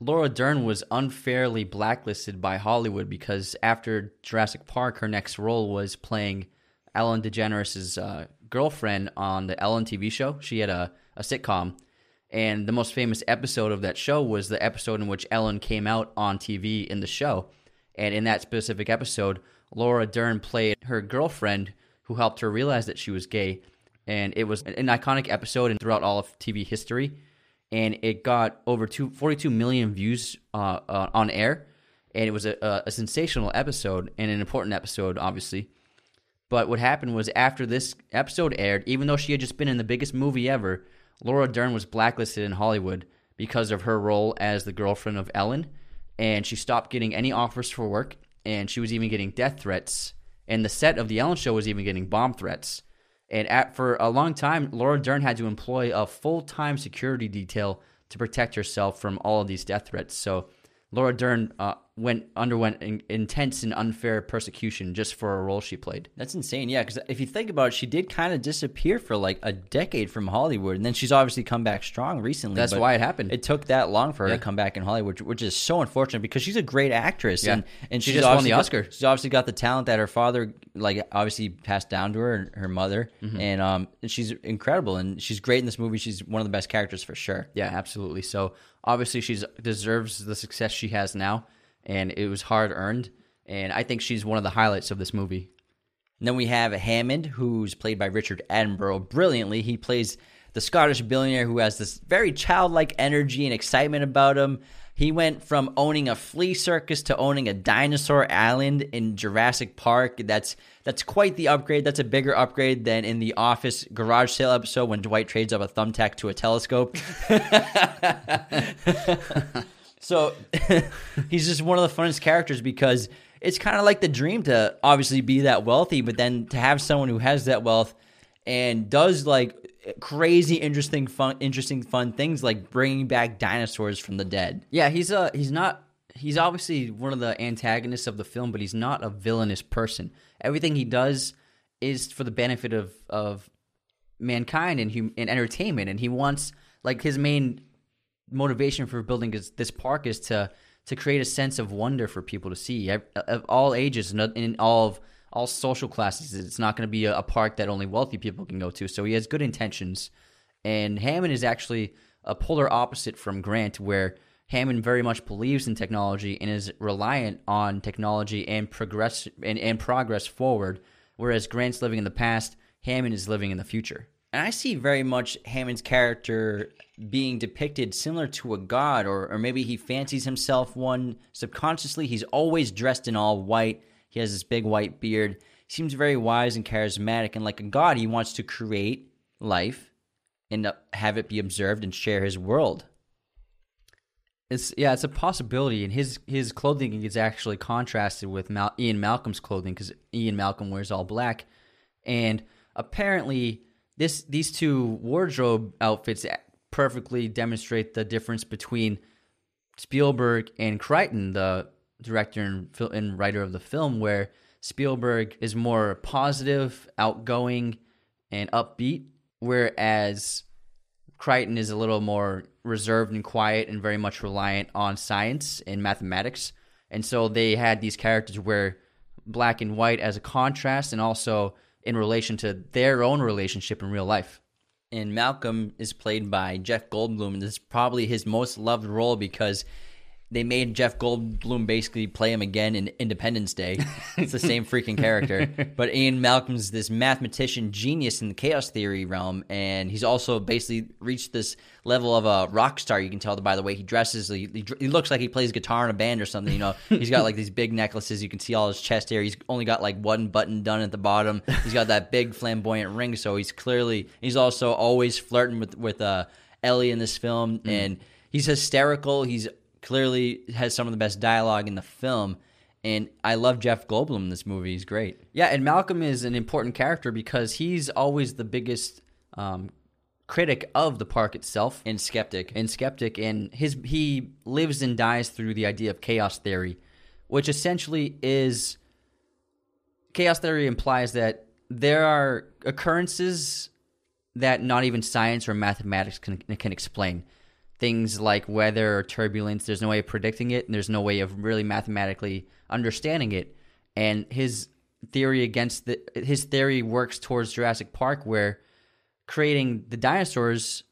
Laura Dern was unfairly blacklisted by Hollywood because after Jurassic Park, her next role was playing Ellen DeGeneres' uh, girlfriend on the Ellen T V show. She had a, a sitcom, and the most famous episode of that show was the episode in which Ellen came out on T V in the show. And in that specific episode, Laura Dern played her girlfriend who helped her realize that she was gay, and it was an iconic episode and throughout all of T V history, and it got over forty-two million views uh, uh, on air, and it was a, a sensational episode and an important episode, obviously. But what happened was after this episode aired, even though she had just been in the biggest movie ever, Laura Dern was blacklisted in Hollywood because of her role as the girlfriend of Ellen, and she stopped getting any offers for work, and she was even getting death threats, and the set of The Ellen Show was even getting bomb threats. And at, for a long time, Laura Dern had to employ a full-time security detail to protect herself from all of these death threats. So Laura Dern uh, went underwent in, intense and unfair persecution just for a role she played. That's insane, yeah, because if you think about it, she did kind of disappear for like a decade from Hollywood, and then she's obviously come back strong recently. That's why it happened. It took that long for her yeah. to come back in Hollywood, which is so unfortunate because she's a great actress, yeah. and, and she just won the Oscar. Got, she's obviously got the talent that her father like obviously passed down to her, and her mother, mm-hmm. and um, she's incredible, and she's great in this movie. She's one of the best characters for sure. Yeah, absolutely. So obviously she deserves the success she has now. And it was hard-earned, and I think she's one of the highlights of this movie. And then we have Hammond, who's played by Richard Attenborough brilliantly. He plays the Scottish billionaire who has this very childlike energy and excitement about him. He went from owning a flea circus to owning a dinosaur island in Jurassic Park. That's that's quite the upgrade. That's a bigger upgrade than in the Office garage sale episode when Dwight trades up a thumbtack to a telescope. So he's just one of the funnest characters because it's kind of like the dream to obviously be that wealthy, but then to have someone who has that wealth and does like crazy, interesting, fun, interesting, fun things like bringing back dinosaurs from the dead. Yeah, he's a he's not he's obviously one of the antagonists of the film, but he's not a villainous person. Everything he does is for the benefit of of mankind and hum, and entertainment, and he wants like his main motivation for building this, this park is to to create a sense of wonder for people to see I, of all ages and in all of all social classes. It's not going to be a, a park that only wealthy people can go to. So he has good intentions, and Hammond is actually a polar opposite from Grant, where Hammond very much believes in technology and is reliant on technology and progress and, and progress forward, whereas Grant's living in the past, Hammond is living in the future. And I see very much Hammond's character being depicted similar to a god, or, or maybe he fancies himself one subconsciously. He's always dressed in all white. He has this big white beard. He seems very wise and charismatic. And like a god, he wants to create life and have it be observed and share his world. It's, yeah, it's a possibility. And his, his clothing is actually contrasted with Mal- Ian Malcolm's clothing, because Ian Malcolm wears all black. And apparently... This these two wardrobe outfits perfectly demonstrate the difference between Spielberg and Crichton, the director and, fil- and writer of the film, where Spielberg is more positive, outgoing, and upbeat, whereas Crichton is a little more reserved and quiet and very much reliant on science and mathematics. And so they had these characters where black and white as a contrast, and also in relation to their own relationship in real life. And Malcolm is played by Jeff Goldblum, and this is probably his most loved role because they made Jeff Goldblum basically play him again in Independence Day. It's the same freaking character. But Ian Malcolm's this mathematician genius in the chaos theory realm, and he's also basically reached this level of a rock star. You can tell by the way he dresses. He, he, he looks like he plays guitar in a band or something. You know, he's got like these big necklaces. You can see all his chest hair. He's only got like one button done at the bottom. He's got that big flamboyant ring. So he's clearly he's also always flirting with with uh, Ellie in this film, mm. and he's hysterical. He's clearly has some of the best dialogue in the film, and I love Jeff Goldblum in this movie. He's great. Yeah, and Malcolm is an important character because he's always the biggest um, critic of the park itself. And skeptic. And skeptic, and his he lives and dies through the idea of chaos theory, which essentially is... Chaos theory implies that there are occurrences that not even science or mathematics can can explain. Things like weather or turbulence, there's no way of predicting it, and there's no way of really mathematically understanding it. And his theory against the his theory works towards Jurassic Park, where creating the dinosaurs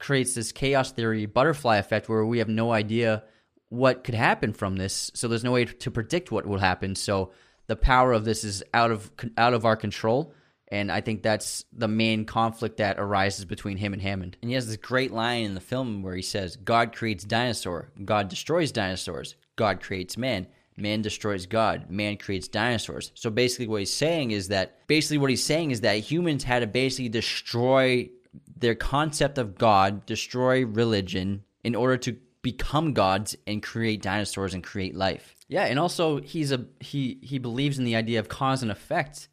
creates this chaos theory butterfly effect, where we have no idea what could happen from this. So there's no way to predict what will happen. So the power of this is out of out of our control. And I think that's the main conflict that arises between him and Hammond. And he has this great line in the film where he says, God creates dinosaur, God destroys dinosaurs, God creates man, man destroys God, man creates dinosaurs. So basically what he's saying is that, basically what he's saying is that humans had to basically destroy their concept of God, destroy religion in order to become gods and create dinosaurs and create life. Yeah, and also he's a he he believes in the idea of cause and effect.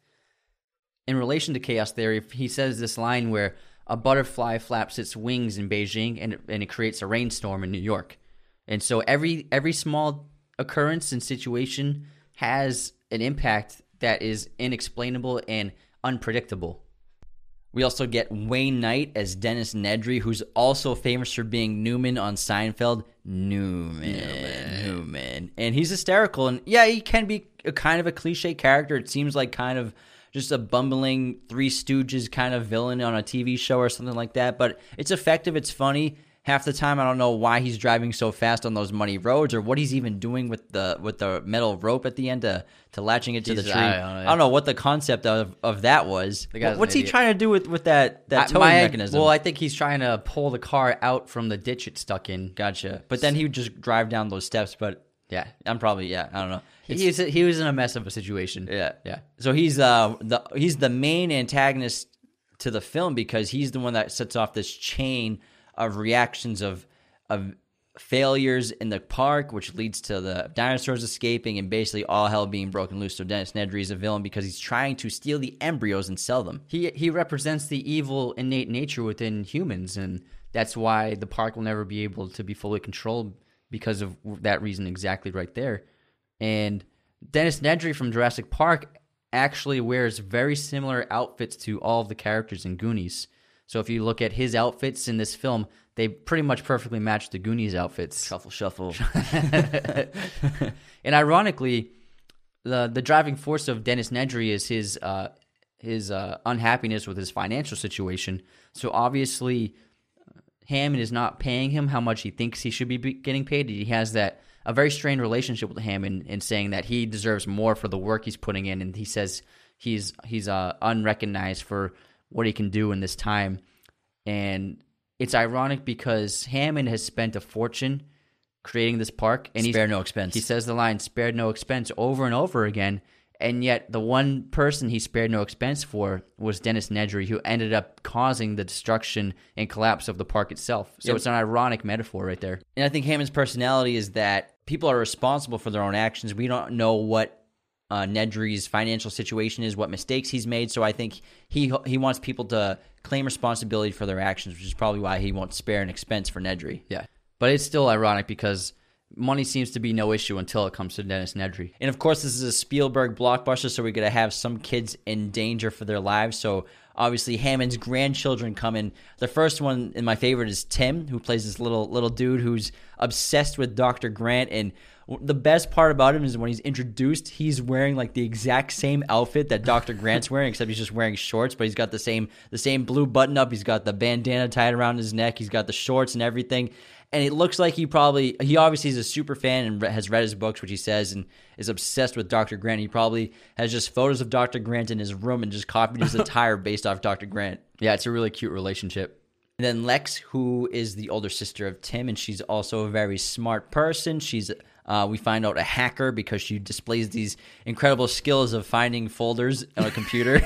In relation to chaos theory, he says this line where a butterfly flaps its wings in Beijing and it, and it creates a rainstorm in New York. And so every every small occurrence and situation has an impact that is inexplainable and unpredictable. We also get Wayne Knight as Dennis Nedry, who's also famous for being Newman on Seinfeld. Newman. Newman. Newman. And he's hysterical. And yeah, he can be a kind of a cliche character. It seems like kind of just a bumbling Three Stooges kind of villain on a T V show or something like that. But it's effective. It's funny. Half the time, I don't know why he's driving so fast on those muddy roads or what he's even doing with the with the metal rope at the end to, to latching it to Jesus, the tree. I don't, know, yeah. I don't know what the concept of, of that was. Well, what's he trying to do with, with that, that I, towing my, mechanism? Well, I think he's trying to pull the car out from the ditch it's stuck in. Gotcha. But then he would just drive down those steps. But yeah, I'm probably, yeah, I don't know. He was, he was in a mess of a situation. Yeah. Yeah. So he's uh the he's the main antagonist to the film because he's the one that sets off this chain of reactions of of failures in the park, which leads to the dinosaurs escaping and basically all hell being broken loose. So Dennis Nedry is a villain because he's trying to steal the embryos and sell them. He he represents the evil innate nature within humans, and that's why the park will never be able to be fully controlled because of that reason exactly right there. And Dennis Nedry from Jurassic Park actually wears very similar outfits to all of the characters in Goonies. So if you look at his outfits in this film, they pretty much perfectly match the Goonies outfits. Shuffle, shuffle. And ironically, the the driving force of Dennis Nedry is his uh, his uh, unhappiness with his financial situation. So obviously, Hammond is not paying him how much he thinks he should be getting paid. He has that a very strained relationship with Hammond and saying that he deserves more for the work he's putting in, and he says he's he's uh, unrecognized for what he can do in this time. And it's ironic because Hammond has spent a fortune creating this park. And spared no expense. He says the line, spared no expense, over and over again. And yet the one person he spared no expense for was Dennis Nedry, who ended up causing the destruction and collapse of the park itself. So yep. It's an ironic metaphor right there. And I think Hammond's personality is that people are responsible for their own actions. We don't know what Uh, Nedry's financial situation is, what mistakes he's made. So I think he he wants people to claim responsibility for their actions, which is probably why he won't spare an expense for Nedry. Yeah. But it's still ironic because money seems to be no issue until it comes to Dennis Nedry. And of course, this is a Spielberg blockbuster, so we're going to have some kids in danger for their lives. So obviously, Hammond's grandchildren come in. The first one, and my favorite, is Tim, who plays this little little dude who's obsessed with Doctor Grant. And the best part about him is when he's introduced, he's wearing like the exact same outfit that Doctor Grant's wearing, except he's just wearing shorts, but he's got the same the same blue button up. He's got the bandana tied around his neck. He's got the shorts and everything. And it looks like he probably, he obviously is a super fan and has read his books, which he says, and is obsessed with Doctor Grant. He probably has just photos of Doctor Grant in his room and just copied his attire based off Doctor Grant. Yeah, it's a really cute relationship. And then Lex, who is the older sister of Tim, and she's also a very smart person. She's Uh, we find out a hacker because she displays these incredible skills of finding folders on a computer.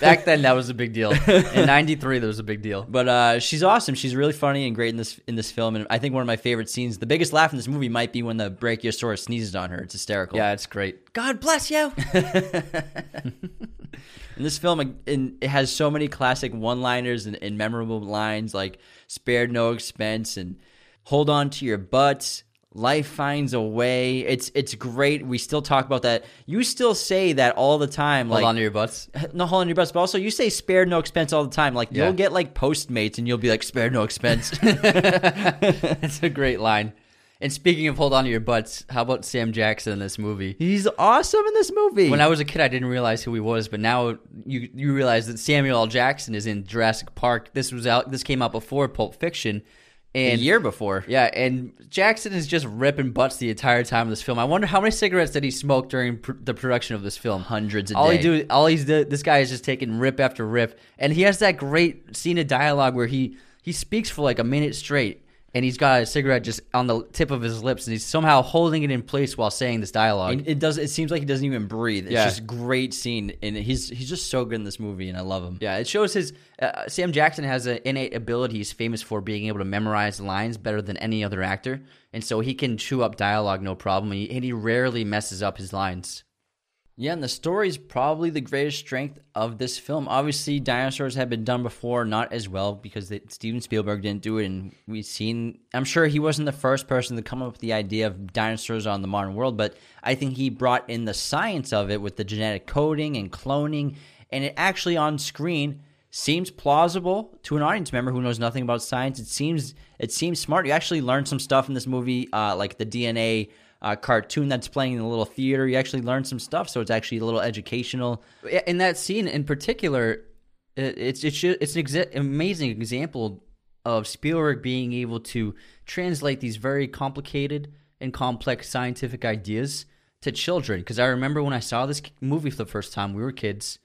Back then, that was a big deal. In ninety-three, that was a big deal. But uh, she's awesome. She's really funny and great in this in this film. And I think one of my favorite scenes, the biggest laugh in this movie, might be when the Brachiosaurus sneezes on her. It's hysterical. Yeah, it's great. God bless you. And this film, and it has so many classic one-liners and, and memorable lines like "spared no expense" and "hold on to your butts. Life finds a way." It's it's great. We still talk about that. You still say that all the time. Hold like, on to your butts. No, hold on to your butts. But also, you say spared no expense all the time. Like, yeah. You'll get like Postmates and you'll be like, spared no expense. That's a great line. And speaking of hold on to your butts, how about Sam Jackson in this movie? He's awesome in this movie. When I was a kid, I didn't realize who he was. But now you you realize that Samuel L. Jackson is in Jurassic Park. This was out. This came out before Pulp Fiction. And, a year before. Yeah, and Jackson is just ripping butts the entire time of this film. I wonder how many cigarettes did he smoke during pr- the production of this film? Hundreds a all day. He do, all he's do, this guy is just taking rip after rip. And he has that great scene of dialogue where he, he speaks for like a minute straight. And he's got a cigarette just on the tip of his lips. And he's somehow holding it in place while saying this dialogue. And it does. It seems like he doesn't even breathe. It's yeah. just great scene. And he's he's just so good in this movie. And I love him. Yeah, it shows his uh, – Sam Jackson has an innate ability. He's famous for being able to memorize lines better than any other actor. And so he can chew up dialogue no problem. And he, and he rarely messes up his lines. Yeah, and the story is probably the greatest strength of this film. Obviously, dinosaurs have been done before, not as well, because they, Steven Spielberg didn't do it. And we've seen, I'm sure he wasn't the first person to come up with the idea of dinosaurs on the modern world, but I think he brought in the science of it with the genetic coding and cloning. And it actually on screen seems plausible to an audience member who knows nothing about science. It seems it seems smart. You actually learn some stuff in this movie, uh, like the D N A Uh, cartoon that's playing in the little theater. You actually learn some stuff, so it's actually a little educational. In that scene in particular, it, it's it's it's an exa- amazing example of Spielberg being able to translate these very complicated and complex scientific ideas to children. Because I remember when I saw this movie for the first time, we were kids.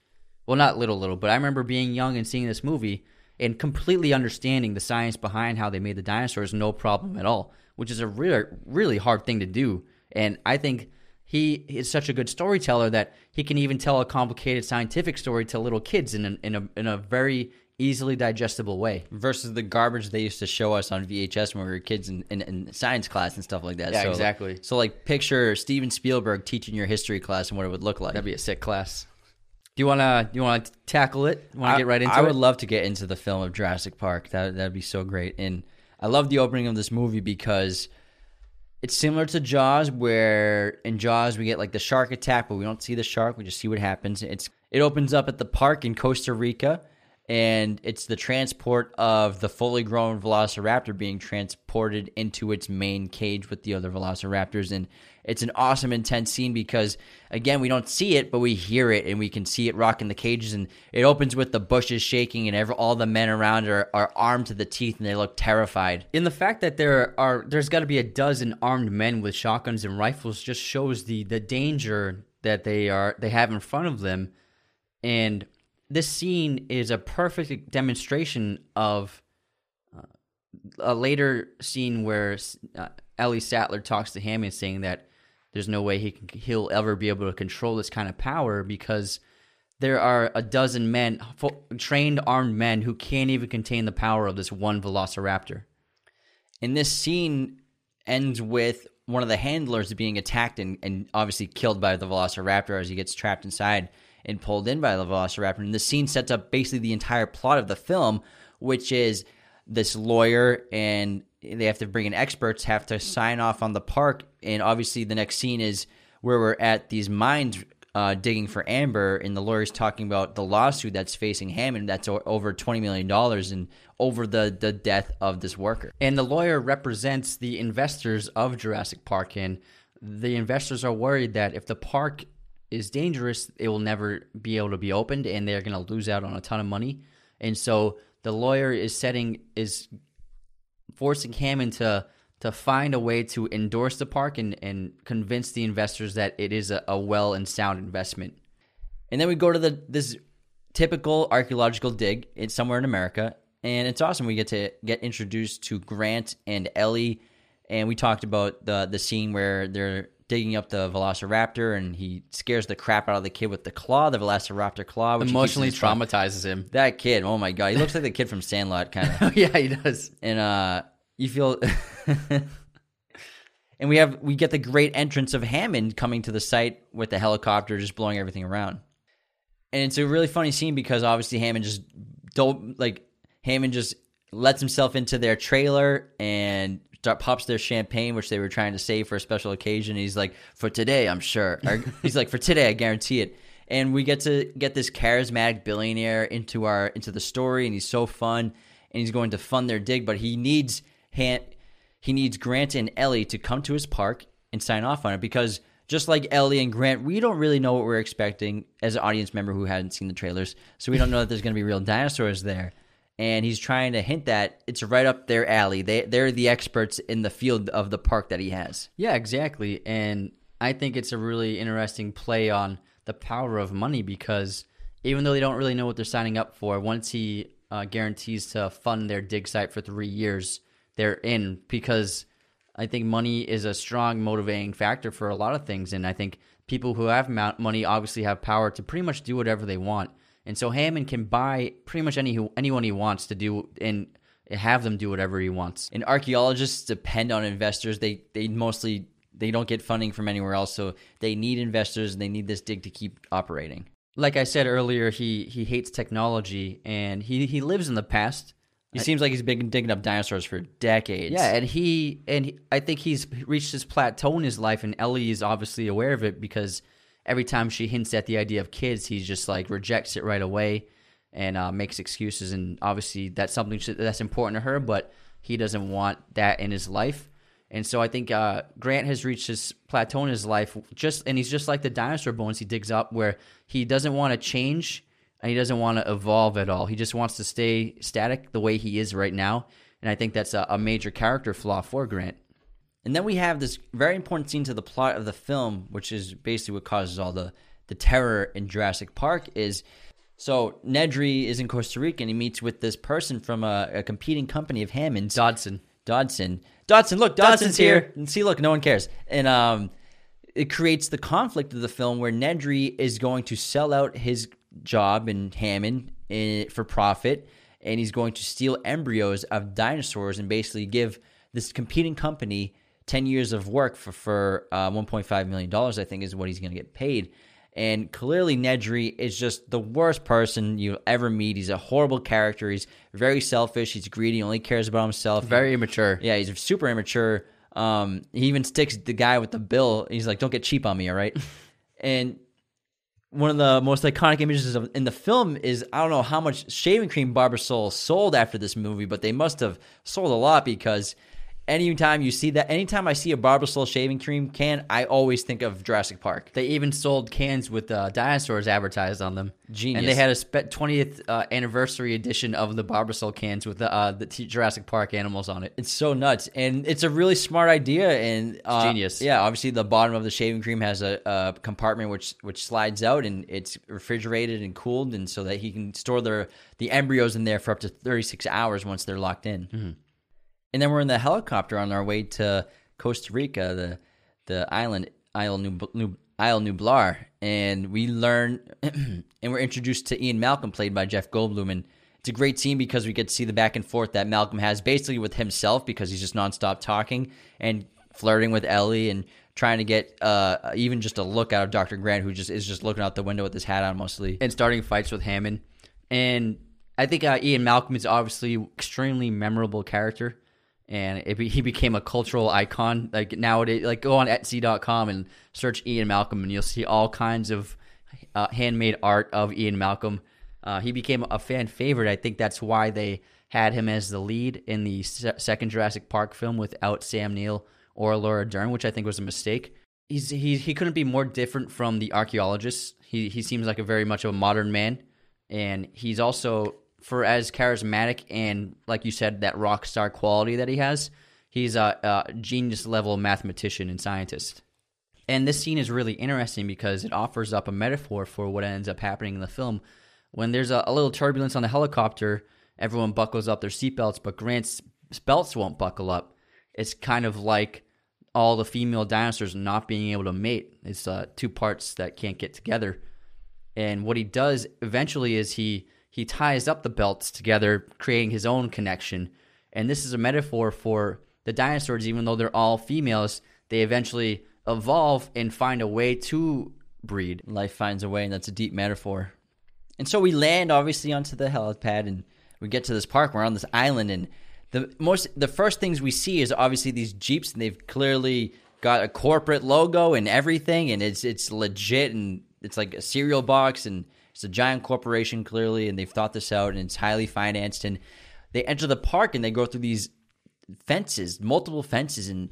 Well, not little, little, but I remember being young and seeing this movie and completely understanding the science behind how they made the dinosaurs, no problem at all, which is a really, really hard thing to do. And I think he is such a good storyteller that he can even tell a complicated scientific story to little kids in a, in a, in a very easily digestible way. Versus the garbage they used to show us on V H S when we were kids in, in, in science class and stuff like that. Yeah, so, exactly. So like picture Steven Spielberg teaching your history class and what it would look like. That'd be a sick class. Do you wanna do you wanna tackle it? Wanna I, get right into I it? I would love to get into the film of Jurassic Park. That that'd be so great. And I love the opening of this movie because it's similar to Jaws, where in Jaws we get like the shark attack, but we don't see the shark. We just see what happens. It's it opens up at the park in Costa Rica, and it's the transport of the fully grown Velociraptor being transported into its main cage with the other Velociraptors. And it's an awesome, intense scene because, again, we don't see it, but we hear it, and we can see it rocking the cages. And it opens with the bushes shaking, and every, all the men around are, are armed to the teeth, and they look terrified. And the fact that there are there's got to be a dozen armed men with shotguns and rifles just shows the the danger that they are they have in front of them. And this scene is a perfect demonstration of uh, a later scene where uh, Ellie Sattler talks to Hammond saying that there's no way he can, he'll ever be able to control this kind of power because there are a dozen men, full, trained armed men, who can't even contain the power of this one Velociraptor. And this scene ends with one of the handlers being attacked and, and obviously killed by the Velociraptor as he gets trapped inside and pulled in by the Velociraptor. And the scene sets up basically the entire plot of the film, which is this lawyer and they have to bring in experts, have to sign off on the park. And obviously the next scene is where we're at these mines uh, digging for amber, and the lawyer's talking about the lawsuit that's facing Hammond that's over twenty million dollars and over the, the death of this worker. And the lawyer represents the investors of Jurassic Park, and the investors are worried that if the park is dangerous, it will never be able to be opened, and they're going to lose out on a ton of money. And so the lawyer is setting is forcing Hammond to to find a way to endorse the park and, and convince the investors that it is a, a well and sound investment. And then we go to the this typical archaeological dig. It's somewhere in America, and it's awesome. We get to get introduced to Grant and Ellie, and we talked about the the scene where they're digging up the Velociraptor, and he scares the crap out of the kid with the claw, the Velociraptor claw. Which emotionally traumatizes him. That kid, oh my God. He looks like the kid from Sandlot, kind of. Yeah, he does. And uh, you feel... and we have we get the great entrance of Hammond coming to the site with the helicopter just blowing everything around. And it's a really funny scene because obviously Hammond just... don't like Hammond just lets himself into their trailer and... pops their champagne, which they were trying to save for a special occasion. He's like, for today, I'm sure. Or he's like, for today, I guarantee it. And we get to get this charismatic billionaire into our into the story, and he's so fun, and he's going to fund their dig. But he needs he needs Grant and Ellie to come to his park and sign off on it because just like Ellie and Grant, we don't really know what we're expecting as an audience member who hadn't seen the trailers. So we don't know that there's going to be real dinosaurs there. And he's trying to hint that it's right up their alley. They, they're the experts in the field of the park that he has. Yeah, exactly. And I think it's a really interesting play on the power of money because even though they don't really know what they're signing up for, once he uh, guarantees to fund their dig site for three years, they're in because I think money is a strong motivating factor for a lot of things. And I think people who have money obviously have power to pretty much do whatever they want. And so Hammond can buy pretty much any anyone he wants to do and have them do whatever he wants. And archaeologists depend on investors. They they mostly They don't get funding from anywhere else, so they need investors and they need this dig to keep operating. Like I said earlier, he he hates technology and he, he lives in the past. He I, seems like he's been digging up dinosaurs for decades. Yeah, and he and he, I think he's reached his plateau in his life, and Ellie is obviously aware of it because every time she hints at the idea of kids, he just like rejects it right away and uh, makes excuses. And obviously that's something that's important to her, but he doesn't want that in his life. And so I think uh, Grant has reached his plateau in his life, just and he's just like the dinosaur bones he digs up, where he doesn't want to change and he doesn't want to evolve at all. He just wants to stay static the way he is right now. And I think that's a, a major character flaw for Grant. And then we have this very important scene to the plot of the film, which is basically what causes all the, the terror in Jurassic Park is... So Nedry is in Costa Rica and he meets with this person from a, a competing company of Hammond's. Dodson. Dodson. Dodson, look, Dodson's, Dodson's here. here. And see, look, no one cares. And um, it creates the conflict of the film where Nedry is going to sell out his job in Hammond in, for profit, and he's going to steal embryos of dinosaurs and basically give this competing company ten years of work for, for uh, one point five million dollars, I think is what he's going to get paid. And clearly Nedry is just the worst person you'll ever meet. He's a horrible character. He's very selfish. He's greedy. Only cares about himself. Very immature. Yeah, he's super immature. Um, he even sticks the guy with the bill. He's like, don't get cheap on me, all right? And one of the most iconic images of, in the film is, I don't know how much shaving cream Barbasol sold after this movie, but they must have sold a lot because... Anytime you see that, anytime I see a Barbasol shaving cream can, I always think of Jurassic Park. They even sold cans with uh, dinosaurs advertised on them. Genius. And they had a twentieth uh, anniversary edition of the Barbasol cans with the, uh, the t- Jurassic Park animals on it. It's so nuts, and it's a really smart idea. And uh, genius. Yeah, obviously the bottom of the shaving cream has a, a compartment which which slides out, and it's refrigerated and cooled, and so that he can store their the embryos in there for up to thirty-six hours once they're locked in. Mm-hmm. And then we're in the helicopter on our way to Costa Rica, the the island, Isle Nublar. And we learn, and we're introduced to Ian Malcolm, played by Jeff Goldblum. And it's a great scene because we get to see the back and forth that Malcolm has basically with himself because he's just nonstop talking and flirting with Ellie and trying to get uh, even just a look out of Doctor Grant, who just is just looking out the window with his hat on mostly. And starting fights with Hammond. And I think uh, Ian Malcolm is obviously an extremely memorable character. And it be, he became a cultural icon. Like nowadays, like go on Etsy dot com and search Ian Malcolm, and you'll see all kinds of uh, handmade art of Ian Malcolm. Uh, he became a fan favorite. I think that's why they had him as the lead in the se- second Jurassic Park film without Sam Neill or Laura Dern, which I think was a mistake. He's he he couldn't be more different from the archaeologists. He he seems like a very much of a modern man, and he's also. For as charismatic and, like you said, that rock star quality that he has, he's a, a genius-level mathematician and scientist. And this scene is really interesting because it offers up a metaphor for what ends up happening in the film. When there's a, a little turbulence on the helicopter, everyone buckles up their seatbelts, but Grant's belts won't buckle up. It's kind of like all the female dinosaurs not being able to mate. It's uh, two parts that can't get together. And what he does eventually is he... He ties up the belts together, creating his own connection. And this is a metaphor for the dinosaurs, even though they're all females, they eventually evolve and find a way to breed. Life finds a way, and that's a deep metaphor. And so we land, obviously, onto the helipad, and we get to this park. We're on this island, and the most, the first things we see is obviously these Jeeps, and they've clearly got a corporate logo and everything, and it's it's legit, and it's like a cereal box, and... It's a giant corporation, clearly, and they've thought this out, and it's highly financed. And they enter the park, and they go through these fences, multiple fences, and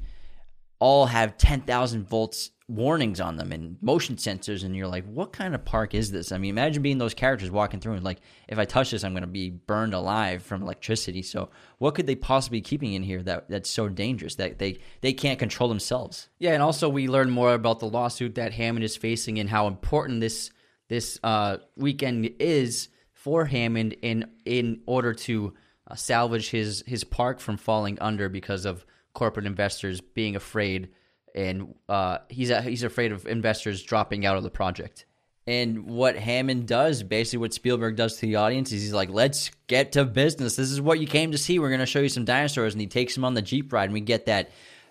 all have ten thousand volts warnings on them and motion sensors. And you're like, what kind of park is this? I mean, imagine being those characters walking through and like, if I touch this, I'm going to be burned alive from electricity. So what could they possibly be keeping in here that, that's so dangerous that they, they can't control themselves? Yeah, and also we learn more about the lawsuit that Hammond is facing and how important this this uh, weekend is for Hammond in in order to uh, salvage his, his park from falling under because of corporate investors being afraid, and uh, he's a, he's afraid of investors dropping out of the project. And what Hammond does, basically what Spielberg does to the audience, is he's like, let's get to business. This is what you came to see. We're going to show you some dinosaurs, and he takes him on the Jeep ride, and we get that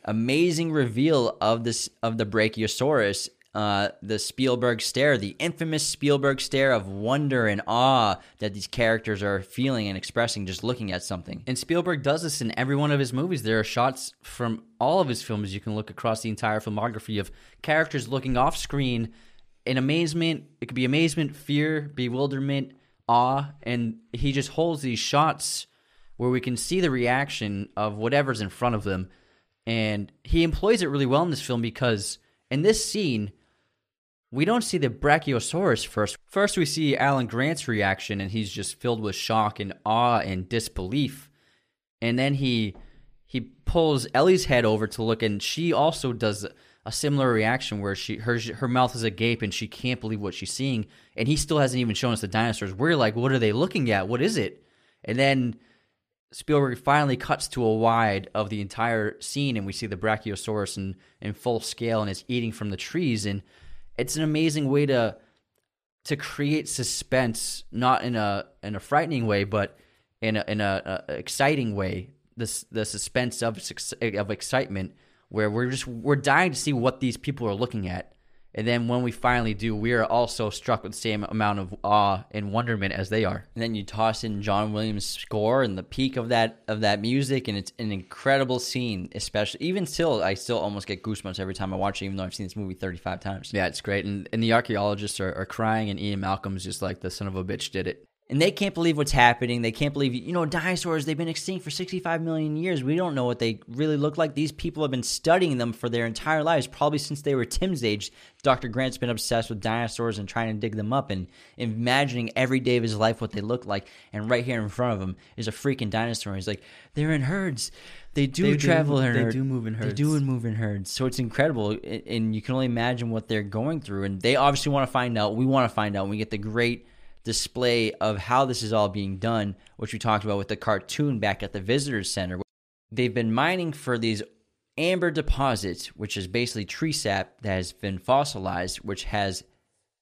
amazing reveal of this of the Brachiosaurus, uh, the Spielberg stare, the infamous Spielberg stare of wonder and awe that these characters are feeling and expressing just looking at something. And Spielberg does this in every one of his movies. There are shots from all of his films. You can look across the entire filmography of characters looking off screen in amazement. It could be amazement, fear, bewilderment, awe, and he just holds these shots where we can see the reaction of whatever's in front of them. And he employs it really well in this film because in this scene, we don't see the Brachiosaurus first. First, we see Alan Grant's reaction, and he's just filled with shock and awe and disbelief. And then he he pulls Ellie's head over to look, and she also does a similar reaction where she her her mouth is agape, and she can't believe what she's seeing. And he still hasn't even shown us the dinosaurs. We're like, what are they looking at? What is it? And then Spielberg finally cuts to a wide of the entire scene, and we see the Brachiosaurus in, in full scale, and it's eating from the trees. And it's an amazing way to to create suspense, not in a in a frightening way, but in a in a, a exciting way. This the suspense of of excitement, where we're just we're dying to see what these people are looking at, and then when we finally do, we are also struck with the same amount of awe and wonderment as they are. And then you toss in John Williams' score and the peak of that of that music, and it's an incredible scene. Especially even still, I still almost get goosebumps every time I watch it, even though I've seen this movie thirty-five times. Yeah, it's great, and and the archaeologists are, are crying, and Ian Malcolm's just like, the son of a bitch did it. And they can't believe what's happening. They can't believe, you know, dinosaurs, they've been extinct for sixty-five million years. We don't know what they really look like. These people have been studying them for their entire lives, probably since they were Tim's age. Doctor Grant's been obsessed with dinosaurs and trying to dig them up and imagining every day of his life what they look like. And right here in front of him is a freaking dinosaur. He's like, they're in herds. They do they travel do, in herds. They do move in herds. They do move in herds. So it's incredible, and you can only imagine what they're going through. And they obviously want to find out. We want to find out. We get the great display of how this is all being done, which we talked about with the cartoon back at the visitor center. They've been mining for these amber deposits, which is basically tree sap that has been fossilized, which has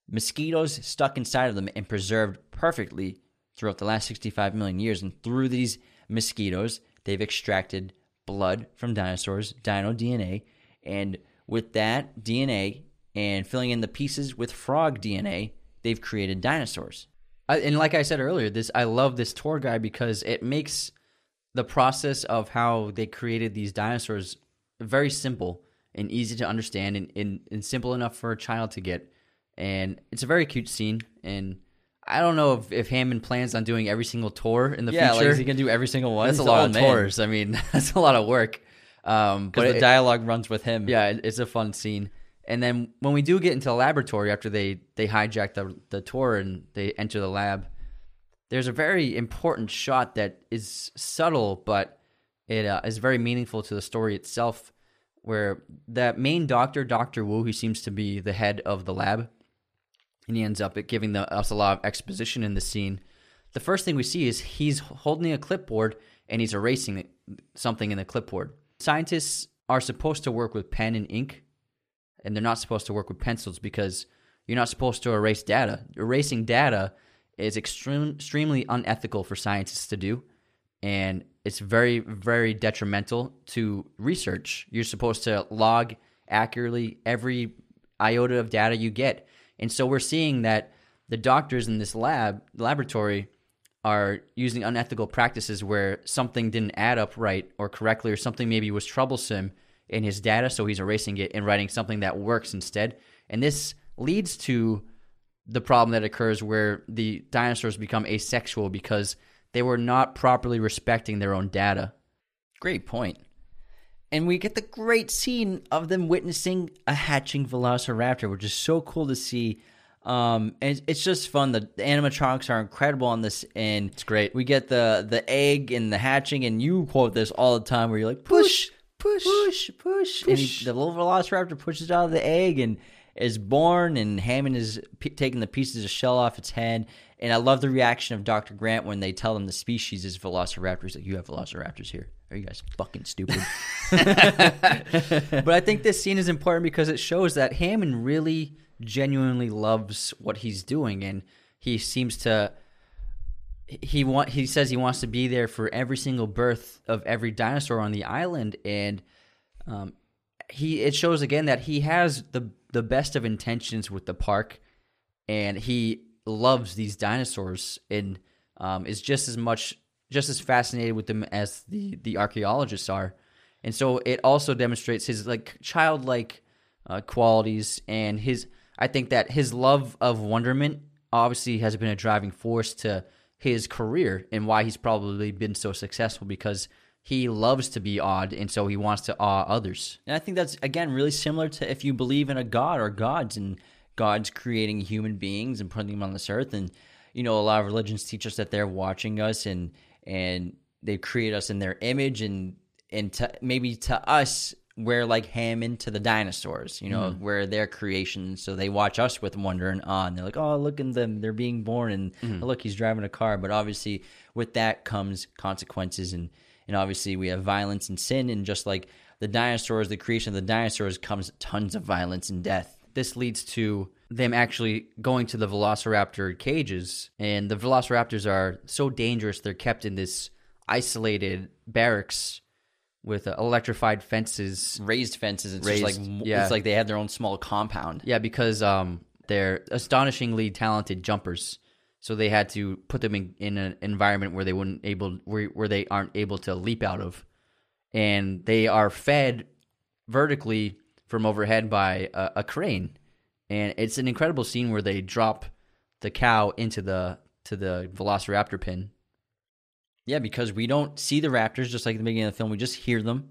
mosquitoes stuck inside of them and preserved perfectly throughout the last sixty-five million years. And through these mosquitoes, they've extracted blood from dinosaurs, dino D N A, and with that D N A and filling in the pieces with frog D N A, they've created dinosaurs. I, and like I said earlier, this I love this tour guide because it makes the process of how they created these dinosaurs very simple and easy to understand, and, and, and simple enough for a child to get. And it's a very cute scene. And I don't know if, if Hammond plans on doing every single tour in the yeah, future. Yeah, like, is he going to do every single one? That's He's a lot of man. tours. I mean, that's a lot of work. Um, but the it, dialogue runs with him. Yeah, it, it's a fun scene. And then when we do get into the laboratory after they, they hijack the the tour and they enter the lab, there's a very important shot that is subtle, but it uh, is very meaningful to the story itself, where that main doctor, Doctor Wu, who seems to be the head of the lab, and he ends up giving the, us a lot of exposition in the scene. The first thing we see is he's holding a clipboard and he's erasing something in the clipboard. Scientists are supposed to work with pen and ink, and they're not supposed to work with pencils because you're not supposed to erase data. Erasing data is extreme, extremely unethical for scientists to do, and it's very, very detrimental to research. You're supposed to log accurately every iota of data you get. And so we're seeing that the doctors in this lab laboratory are using unethical practices where something didn't add up right or correctly, or something maybe was troublesome in his data, so he's erasing it and writing something that works instead. And this leads to the problem that occurs where the dinosaurs become asexual because they were not properly respecting their own data. Great point. And we get the great scene of them witnessing a hatching Velociraptor, which is so cool to see. Um, and it's just fun. The, the animatronics are incredible on this, and it's great. We get the, the egg and the hatching, and you quote this all the time where you're like, push! Push, push, push, push. And he, the little Velociraptor pushes out of the egg and is born, and Hammond is p- taking the pieces of shell off its head. And I love the reaction of Doctor Grant when they tell him the species is Velociraptor. He's like, you have Velociraptors here. Are you guys fucking stupid? But I think this scene is important because it shows that Hammond really genuinely loves what he's doing, and he seems to... He want he says he wants to be there for every single birth of every dinosaur on the island, and Um, he it shows again that he has the the best of intentions with the park, and he loves these dinosaurs and um, is just as much just as fascinated with them as the the archaeologists are. And so it also demonstrates his like childlike uh, qualities and his. I think that his love of wonderment obviously has been a driving force to his career and why he's probably been so successful, because he loves to be awed, and so he wants to awe others. And I think that's, again, really similar to if you believe in a god or gods and gods creating human beings and putting them on this earth. And, you know, a lot of religions teach us that they're watching us and and they create us in their image, and, and to, maybe to us, we're like Ham into the dinosaurs, you know, mm-hmm. we're their creation. So they watch us with wonder and awe, and they're like, oh, look at them. They're being born, and mm-hmm. oh, look, he's driving a car. But obviously with that comes consequences, and, and obviously we have violence and sin, and just like the dinosaurs, the creation of the dinosaurs comes tons of violence and death. This leads to them actually going to the Velociraptor cages, and the Velociraptors are so dangerous. They're kept in this isolated barracks with uh, electrified fences, raised fences. It's raised, just like yeah. it's like they have their own small compound. Yeah, because um, they're astonishingly talented jumpers, so they had to put them in, in an environment where they wouldn't able where, where they aren't able to leap out of, and they are fed vertically from overhead by a, a crane, and it's an incredible scene where they drop the cow into the to the Velociraptor pen. Yeah, because we don't see the raptors, just like at the beginning of the film. We just hear them.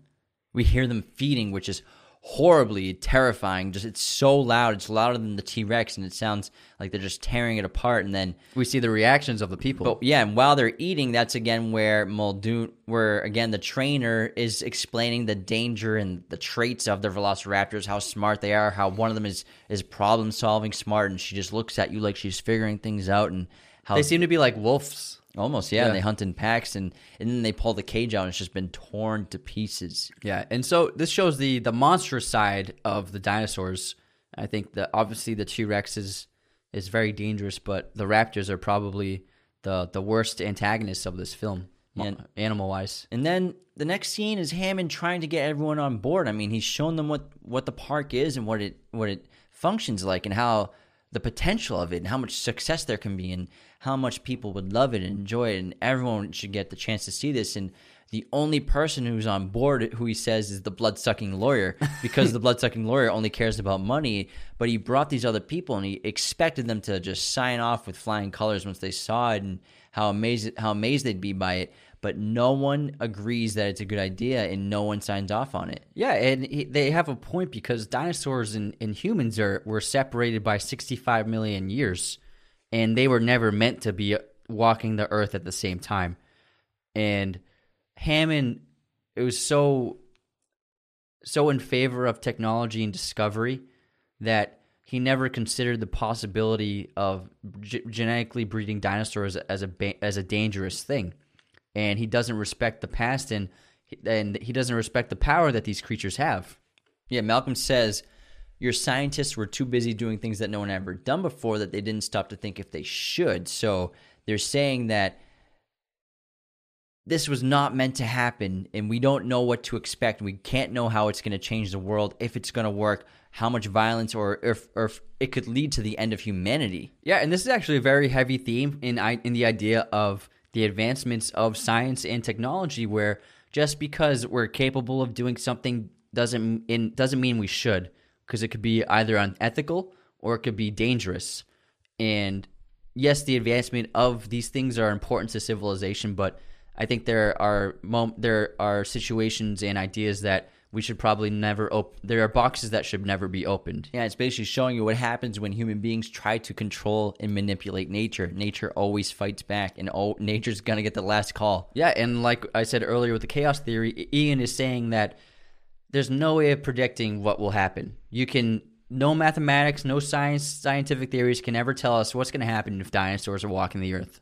We hear them feeding, which is horribly terrifying. Just it's so loud. It's louder than the T-Rex, and it sounds like they're just tearing it apart. And then we see the reactions of the people. But yeah, and while they're eating, that's again where Muldoon, where again the trainer is explaining the danger and the traits of the Velociraptors, how smart they are, how one of them is is problem solving smart, and she just looks at you like she's figuring things out, and how they seem to be like wolves. Almost, yeah. yeah. And they hunt in packs, and, and then they pull the cage out, and it's just been torn to pieces. Yeah, and so this shows the, the monstrous side of the dinosaurs. I think that obviously the T-Rex is, is very dangerous, but the raptors are probably the, the worst antagonists of this film, and, animal-wise. And then the next scene is Hammond trying to get everyone on board. I mean, he's shown them what, what the park is and what it what it functions like, and how the potential of it, and how much success there can be, and how much people would love it and enjoy it, and everyone should get the chance to see this. And the only person who's on board, who he says is the blood-sucking lawyer, because the blood-sucking lawyer only cares about money, but he brought these other people, and he expected them to just sign off with flying colors once they saw it, and how amazed, how amazed they'd be by it. But no one agrees that it's a good idea, and no one signs off on it. Yeah, and he, they have a point, because dinosaurs and, and humans are were separated by sixty-five million years, and they were never meant to be walking the earth at the same time. And Hammond, it was so, so in favor of technology and discovery that he never considered the possibility of g- genetically breeding dinosaurs as a ba- as a dangerous thing. And he doesn't respect the past, and and he doesn't respect the power that these creatures have. Yeah, Malcolm says, your scientists were too busy doing things that no one ever done before that they didn't stop to think if they should. So they're saying that this was not meant to happen, and we don't know what to expect. We can't know how it's going to change the world, if it's going to work, how much violence, or if, or if it could lead to the end of humanity. Yeah, and this is actually a very heavy theme in in the idea of the advancements of science and technology, where just because we're capable of doing something doesn't it doesn't mean we should, because it could be either unethical or it could be dangerous. And yes, the advancement of these things are important to civilization, but I think there are mom- there are situations and ideas that we should probably never open. There are boxes that should never be opened. Yeah, it's basically showing you what happens when human beings try to control and manipulate nature. Nature always fights back, and all- nature's going to get the last call. Yeah, and like I said earlier with the chaos theory, Ian is saying that there's no way of predicting what will happen. You can no mathematics, no science, scientific theories can ever tell us what's going to happen if dinosaurs are walking the earth.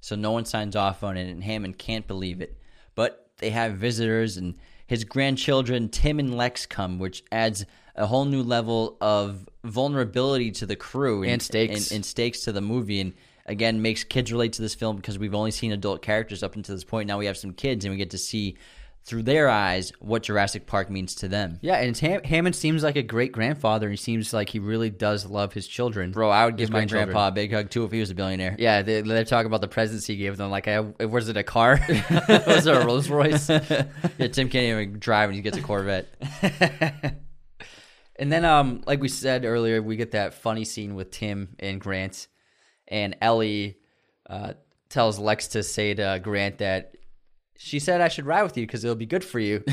So no one signs off on it, and Hammond can't believe it. But they have visitors, and his grandchildren, Tim and Lex, come, which adds a whole new level of vulnerability to the crew. And, and stakes. And, and stakes to the movie. And, again, makes kids relate to this film, because we've only seen adult characters up until this point. Now we have some kids, and we get to see through their eyes what Jurassic Park means to them. Yeah, and Ham- Hammond seems like a great grandfather. He seems like he really does love his children. Bro, I would give my grandpa a big hug too if he was a billionaire. Yeah, they, they're talking about the presents he gave them. Like, I, was it a car? Was it a Rolls Royce? Yeah, Tim can't even drive and he gets a Corvette. And then, um, like we said earlier, we get that funny scene with Tim and Grant. And Ellie uh, tells Lex to say to Grant that, she said I should ride with you because it'll be good for you.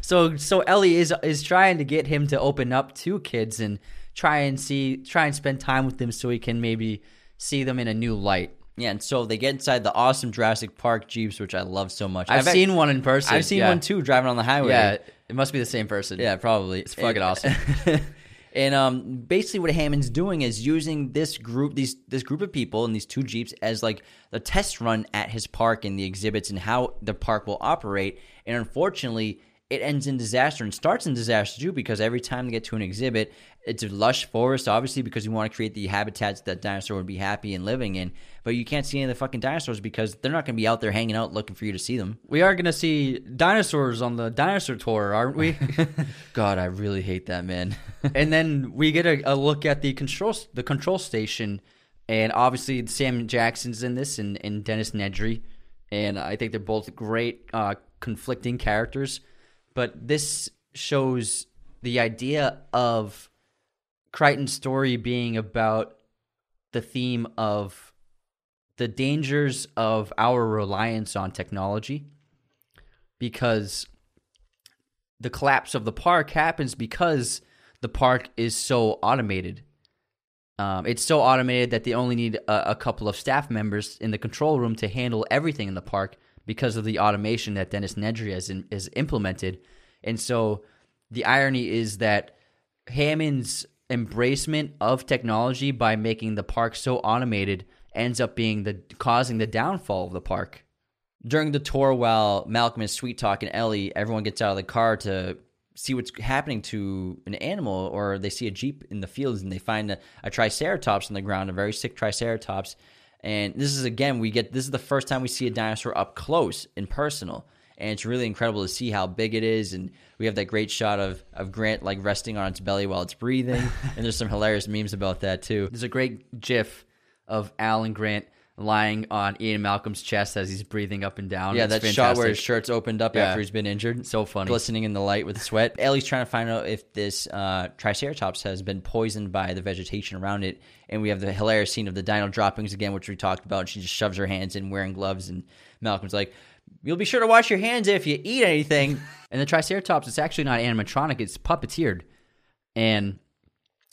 so so Ellie is is trying to get him to open up to kids and try and see try and spend time with them so he can maybe see them in a new light. Yeah, and so they get inside the awesome Jurassic Park Jeeps, which I love so much. I've, I've seen one in person. I've seen yeah. one too driving on the highway. Yeah, it must be the same person. Yeah, probably. It's fucking awesome. And um, basically what Hammond's doing is using this group these this group of people and these two Jeeps as like the test run at his park and the exhibits and how the park will operate. And unfortunately, it ends in disaster and starts in disaster too, because every time they get to an exhibit, it's a lush forest, obviously, because you want to create the habitats that dinosaur would be happy and living in. But you can't see any of the fucking dinosaurs because they're not going to be out there hanging out looking for you to see them. We are going to see dinosaurs on the dinosaur tour, aren't we? God, I really hate that, man. And then we get a, a look at the control the control station, and obviously Sam Jackson's in this and, and Dennis Nedry, and I think they're both great uh, conflicting characters. But this shows the idea of Crichton's story being about the theme of the dangers of our reliance on technology, because the collapse of the park happens because the park is so automated. Um, it's so automated that they only need a, a couple of staff members in the control room to handle everything in the park, because of the automation that Dennis Nedry has, in, has implemented. And so the irony is that Hammond's embracement of technology by making the park so automated ends up being the causing the downfall of the park. During the tour, while Malcolm is sweet-talking Ellie, everyone gets out of the car to see what's happening to an animal, or they see a Jeep in the fields and they find a, a Triceratops on the ground, a very sick Triceratops. And this is, again, we get this is the first time we see a dinosaur up close and personal. And it's really incredible to see how big it is. And we have that great shot of, of Grant, like, resting on its belly while it's breathing. And there's some hilarious memes about that, too. There's a great gif of Alan Grant lying on Ian Malcolm's chest as he's breathing up and down. Yeah, it's that fantastic shot where his shirt's opened up yeah. after he's been injured. So funny. Glistening in the light with sweat. Ellie's trying to find out if this uh, Triceratops has been poisoned by the vegetation around it. And we have the hilarious scene of the dino droppings again, which we talked about. She just shoves her hands in wearing gloves, and Malcolm's like, "You'll be sure to wash your hands if you eat anything." And the Triceratops, it's actually not animatronic, it's puppeteered. And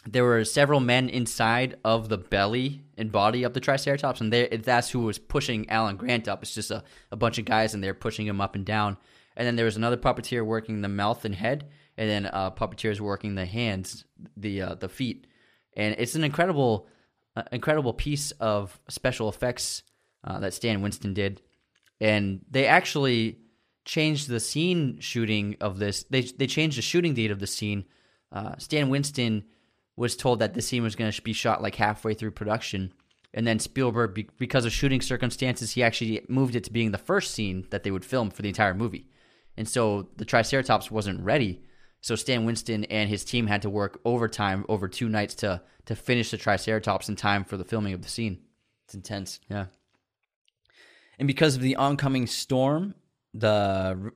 there were several men inside of the belly and body of the Triceratops, and they, that's who was pushing Alan Grant up. It's just a, a bunch of guys, and they're pushing him up and down. And then there was another puppeteer working the mouth and head, and then uh, puppeteers working the hands, the uh, the feet. And it's an incredible, uh, incredible piece of special effects uh, that Stan Winston did. And they actually changed the scene shooting of this. They they changed the shooting date of the scene. Uh, Stan Winston was told that the scene was going to be shot like halfway through production. And then Spielberg, be, because of shooting circumstances, he actually moved it to being the first scene that they would film for the entire movie. And so the Triceratops wasn't ready. So Stan Winston and his team had to work overtime over two nights to to finish the Triceratops in time for the filming of the scene. It's intense. Yeah. And because of the oncoming storm, the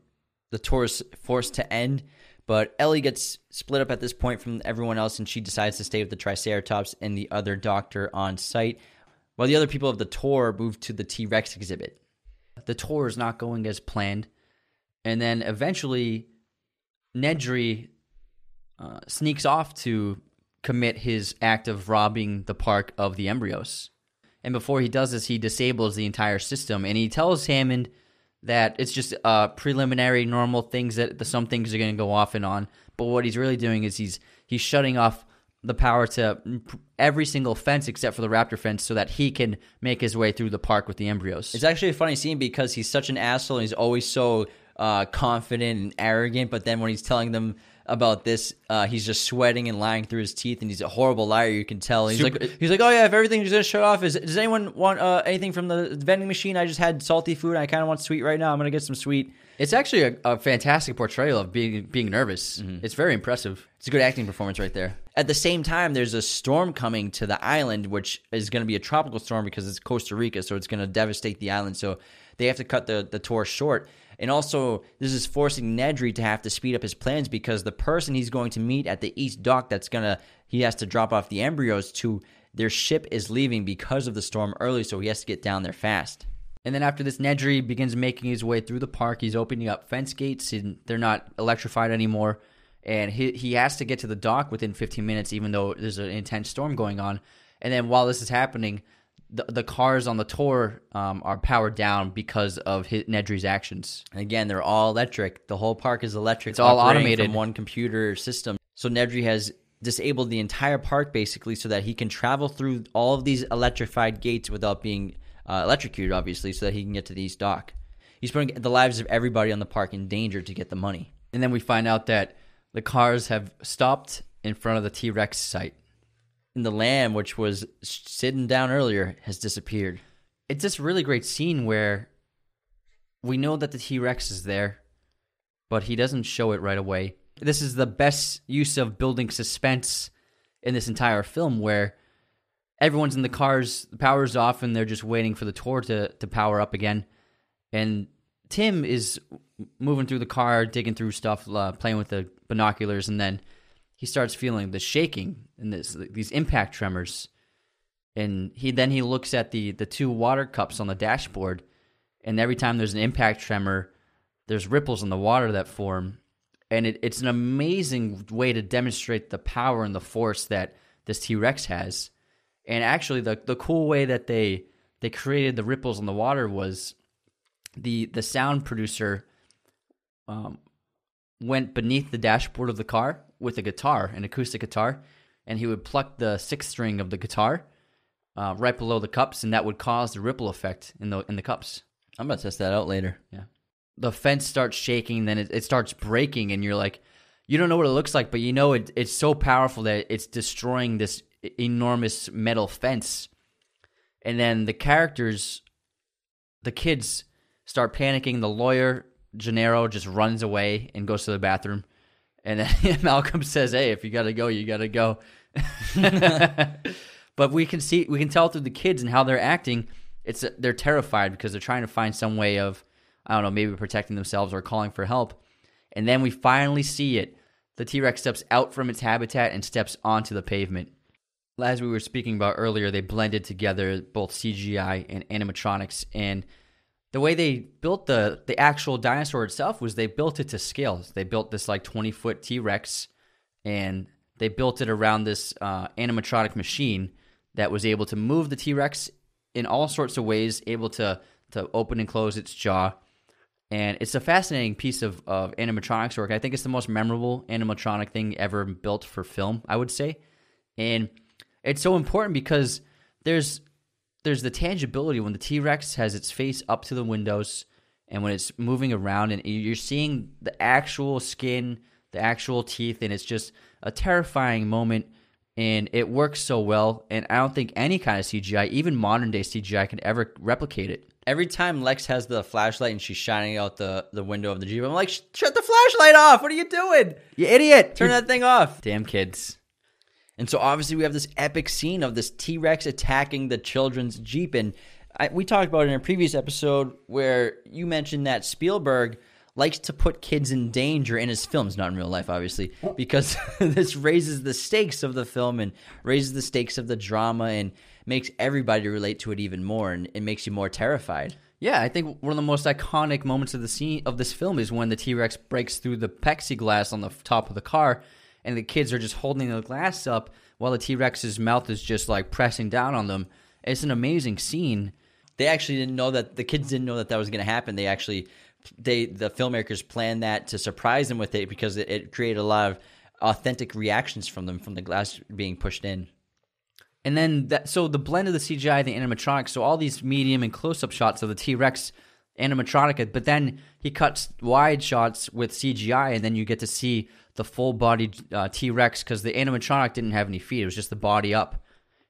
the tour is forced to end. But Ellie gets split up at this point from everyone else, and she decides to stay with the Triceratops and the other doctor on site, while the other people of the tour move to the T-Rex exhibit. The tour is not going as planned. And then eventually Nedry uh, sneaks off to commit his act of robbing the park of the embryos. And before he does this, he disables the entire system. And he tells Hammond that it's just uh, preliminary, normal things, that the, some things are going to go off and on. But what he's really doing is he's he's shutting off the power to every single fence except for the raptor fence so that he can make his way through the park with the embryos. It's actually a funny scene because he's such an asshole and he's always so uh, confident and arrogant, but then when he's telling them about this, uh, he's just sweating and lying through his teeth, and he's a horrible liar. You can tell. He's Super- like, he's like, oh yeah, if everything's gonna shut off, is does anyone want uh, anything from the vending machine? I just had salty food. And I kind of want sweet right now. I'm gonna get some sweet. It's actually a, a fantastic portrayal of being being nervous. Mm-hmm. It's very impressive. It's a good acting performance right there. At the same time, there's a storm coming to the island, which is gonna be a tropical storm because it's Costa Rica, so it's gonna devastate the island. So they have to cut the the tour short. And also, this is forcing Nedry to have to speed up his plans because the person he's going to meet at the East Dock that's going to, he has to drop off the embryos to, their ship is leaving because of the storm early, so he has to get down there fast. And then after this, Nedry begins making his way through the park. He's opening up fence gates, and they're not electrified anymore. And he, he has to get to the dock within fifteen minutes, even though there's an intense storm going on. And then while this is happening, The, the cars on the tour um, are powered down because of his, Nedry's actions. And again, they're all electric. The whole park is electric. It's all automated from one computer system. So Nedry has disabled the entire park basically so that he can travel through all of these electrified gates without being uh, electrocuted, obviously, so that he can get to the East Dock. He's putting the lives of everybody on the park in danger to get the money. And then we find out that the cars have stopped in front of the T-Rex site. And the lamb, which was sitting down earlier, has disappeared. It's this really great scene where we know that the T-Rex is there, but he doesn't show it right away. This is the best use of building suspense in this entire film, where everyone's in the cars, the power's off, and they're just waiting for the tour to, to power up again. And Tim is moving through the car, digging through stuff, uh, playing with the binoculars, and then he starts feeling the shaking and this, these impact tremors. And he then he looks at the, the two water cups on the dashboard, and every time there's an impact tremor, there's ripples in the water that form. And it, it's an amazing way to demonstrate the power and the force that this T-Rex has. And actually, the, the cool way that they they created the ripples in the water was the, the sound producer um, went beneath the dashboard of the car with a guitar, an acoustic guitar, and he would pluck the sixth string of the guitar uh, right below the cups, and that would cause the ripple effect in the in the cups. I'm going to test that out later. Yeah. The fence starts shaking, then it, it starts breaking, and you're like, you don't know what it looks like, but you know it, it's so powerful that it's destroying this enormous metal fence. And then the characters, the kids, start panicking. The lawyer, Gennaro, just runs away and goes to the bathroom. And then Malcolm says, "Hey, if you gotta go, you gotta go." But we can see, we can tell through the kids and how they're acting. It's they're terrified because they're trying to find some way of, I don't know, maybe protecting themselves or calling for help. And then we finally see it. The T-Rex steps out from its habitat and steps onto the pavement. As we were speaking about earlier, they blended together both C G I and animatronics. And the way they built the, the actual dinosaur itself was they built it to scale. They built this like twenty-foot T-Rex, and they built it around this uh, animatronic machine that was able to move the T-Rex in all sorts of ways, able to, to open and close its jaw. And it's a fascinating piece of, of animatronics work. I think it's the most memorable animatronic thing ever built for film, I would say. And it's so important because there's... There's the tangibility when the T-Rex has its face up to the windows and when it's moving around and you're seeing the actual skin, the actual teeth, and it's just a terrifying moment, and it works so well, and I don't think any kind of C G I, even modern-day C G I, can ever replicate it. Every time Lex has the flashlight and she's shining out the, the window of the Jeep, I'm like, shut the flashlight off! What are you doing? You idiot! Turn that thing off! Damn kids. And so obviously we have this epic scene of this T-Rex attacking the children's Jeep. And I, we talked about it in a previous episode where you mentioned that Spielberg likes to put kids in danger in his films, not in real life, obviously, because this raises the stakes of the film and raises the stakes of the drama and makes everybody relate to it even more, and it makes you more terrified. Yeah, I think one of the most iconic moments of the scene of this film is when the T-Rex breaks through the plexiglass on the top of the car, and the kids are just holding the glass up while the T-Rex's mouth is just like pressing down on them. It's an amazing scene. They actually didn't know that the kids didn't know that that was going to happen. They actually, they the filmmakers planned that to surprise them with it because it, it created a lot of authentic reactions from them from the glass being pushed in. And then that, so the blend of the C G I, the animatronics, so all these medium and close-up shots of the T-Rex animatronic, but then he cuts wide shots with C G I, and then you get to see the full-bodied uh, T-Rex, because the animatronic didn't have any feet. It was just the body up.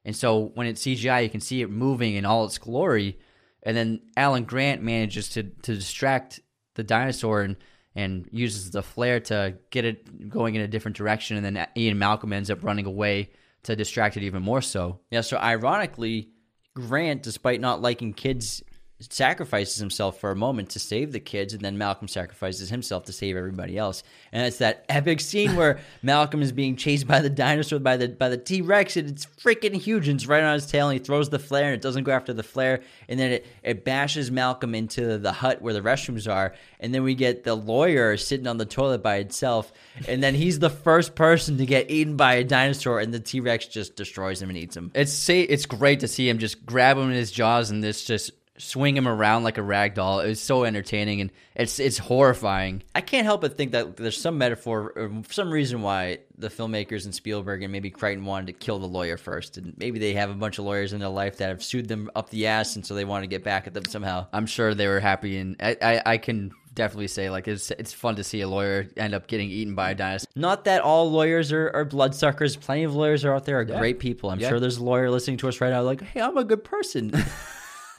And so when it's C G I, you can see it moving in all its glory. And then Alan Grant manages to to distract the dinosaur and, and uses the flare to get it going in a different direction. And then Ian Malcolm ends up running away to distract it even more so. Yeah, so ironically, Grant, despite not liking kids, sacrifices himself for a moment to save the kids, and then Malcolm sacrifices himself to save everybody else. And it's that epic scene where Malcolm is being chased by the dinosaur, by the by the T-Rex, and it's freaking huge, and it's right on his tail, and he throws the flare, and it doesn't go after the flare, and then it, it bashes Malcolm into the hut where the restrooms are, and then we get the lawyer sitting on the toilet by itself, and then he's the first person to get eaten by a dinosaur, and the T-Rex just destroys him and eats him. It's say, it's great to see him just grab him in his jaws, and this just swing him around like a rag doll. It was so entertaining, and it's it's horrifying. I can't help but think that there's some metaphor or some reason why the filmmakers and Spielberg and maybe Crichton wanted to kill the lawyer first, and maybe they have a bunch of lawyers in their life that have sued them up the ass, and so they want to get back at them somehow. I'm sure they were happy, and I, I, I can definitely say like it's it's fun to see a lawyer end up getting eaten by a dinosaur. Not that all lawyers are, are bloodsuckers. Plenty of lawyers are out there are yeah. great people. I'm yeah. sure there's a lawyer listening to us right now like, hey, I'm a good person.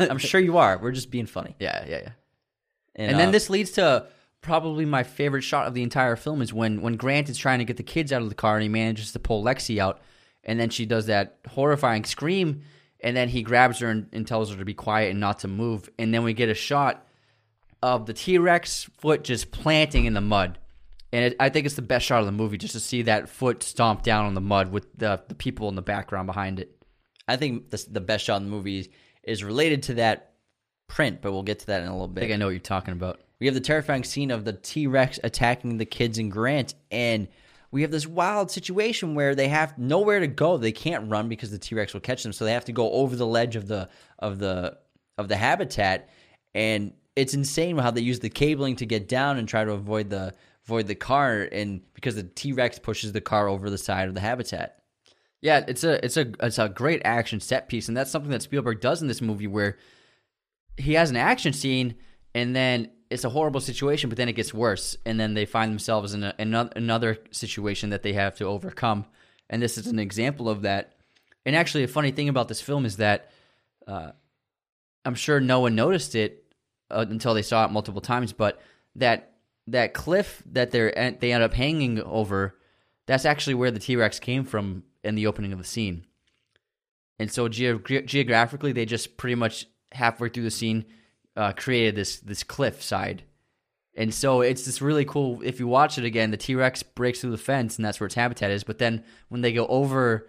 I'm sure you are. We're just being funny. Yeah, yeah, yeah. And, and then uh, this leads to probably my favorite shot of the entire film is when, when Grant is trying to get the kids out of the car, and he manages to pull Lexi out, and then she does that horrifying scream, and then he grabs her and, and tells her to be quiet and not to move. And then we get a shot of the T-Rex foot just planting in the mud. And it, I think it's the best shot of the movie, just to see that foot stomp down on the mud with the, the people in the background behind it. I think the, the best shot in the movie is... is related to that print, but we'll get to that in a little bit. I think I know what you're talking about. We have the terrifying scene of the T-Rex attacking the kids and Grant, and we have this wild situation where they have nowhere to go. They can't run because the T-Rex will catch them, so they have to go over the ledge of the of the of the habitat, and it's insane how they use the cabling to get down and try to avoid the avoid the car, and because the T-Rex pushes the car over the side of the habitat. Yeah, it's a it's a it's a great action set piece, and that's something that Spielberg does in this movie, where he has an action scene, and then it's a horrible situation, but then it gets worse, and then they find themselves in, a, in another situation that they have to overcome, and this is an example of that. And actually, a funny thing about this film is that uh, I'm sure no one noticed it uh, until they saw it multiple times, but that that cliff that they they end up hanging over, that's actually where the T-Rex came from in the opening of the scene. And so ge- geographically, they just pretty much halfway through the scene uh, created this this cliff side. And so it's this really cool, if you watch it again, the T-Rex breaks through the fence, and that's where its habitat is. But then when they go over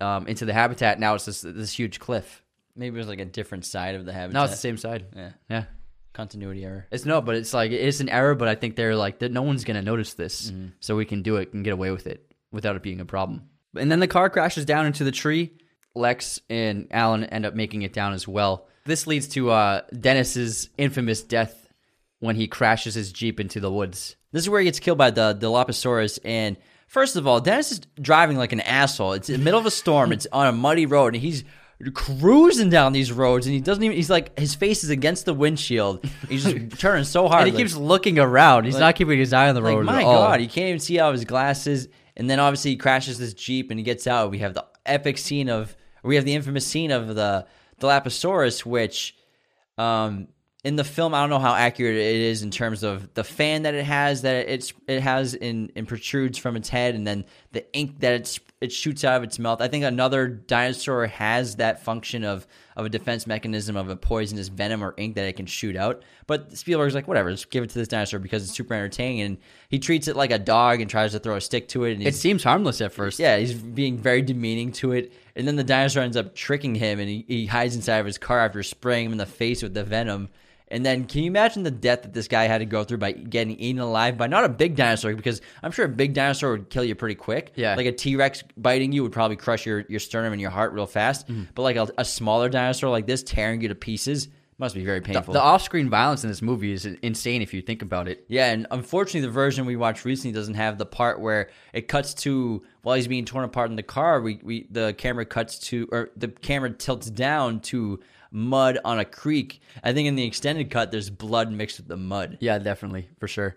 um, into the habitat, now it's this, this huge cliff. Maybe it was like a different side of the habitat. No, it's the same side. Yeah. Yeah. Continuity error. It's no, but it's like, it's an error, but I think they're like, no one's going to notice this. Mm-hmm. So we can do it and get away with it without it being a problem. And then the car crashes down into the tree. Lex and Alan end up making it down as well. This leads to uh, Dennis's infamous death when he crashes his Jeep into the woods. This is where he gets killed by the Dilophosaurus. And first of all, Dennis is driving like an asshole. It's in the middle of a storm. It's on a muddy road, and he's cruising down these roads, and he doesn't even, he's like, his face is against the windshield. He's just turning so hard. And he like, keeps looking around. He's like, not keeping his eye on the road like, my at all. God, he can't even see out of his glasses. And then obviously he crashes this Jeep and he gets out. We have the epic scene of, we have the infamous scene of the Dilophosaurus, which um, in the film, I don't know how accurate it is in terms of the fan that it has, that it's, it has in, and protrudes from its head, and then the ink that it's, it shoots out of its mouth. I think another dinosaur has that function of, of a defense mechanism of a poisonous venom or ink that it can shoot out. But Spielberg's like, whatever, just give it to this dinosaur because it's super entertaining. And he treats it like a dog and tries to throw a stick to it. And it seems harmless at first. Yeah, he's being very demeaning to it. And then the dinosaur ends up tricking him, and he, he hides inside of his car after spraying him in the face with the venom. And then can you imagine the death that this guy had to go through by getting eaten alive by not a big dinosaur, because I'm sure a big dinosaur would kill you pretty quick. Yeah. Like a T-Rex biting you would probably crush your, your sternum and your heart real fast. Mm. But like a, a smaller dinosaur like this tearing you to pieces must be very painful. The, the off-screen violence in this movie is insane if you think about it. Yeah, and unfortunately the version we watched recently doesn't have the part where it cuts to, while he's being torn apart in the car, we, we the camera cuts to, or the camera tilts down to mud on a creek. I think in the extended cut, there's blood mixed with the mud. Yeah, definitely, for sure.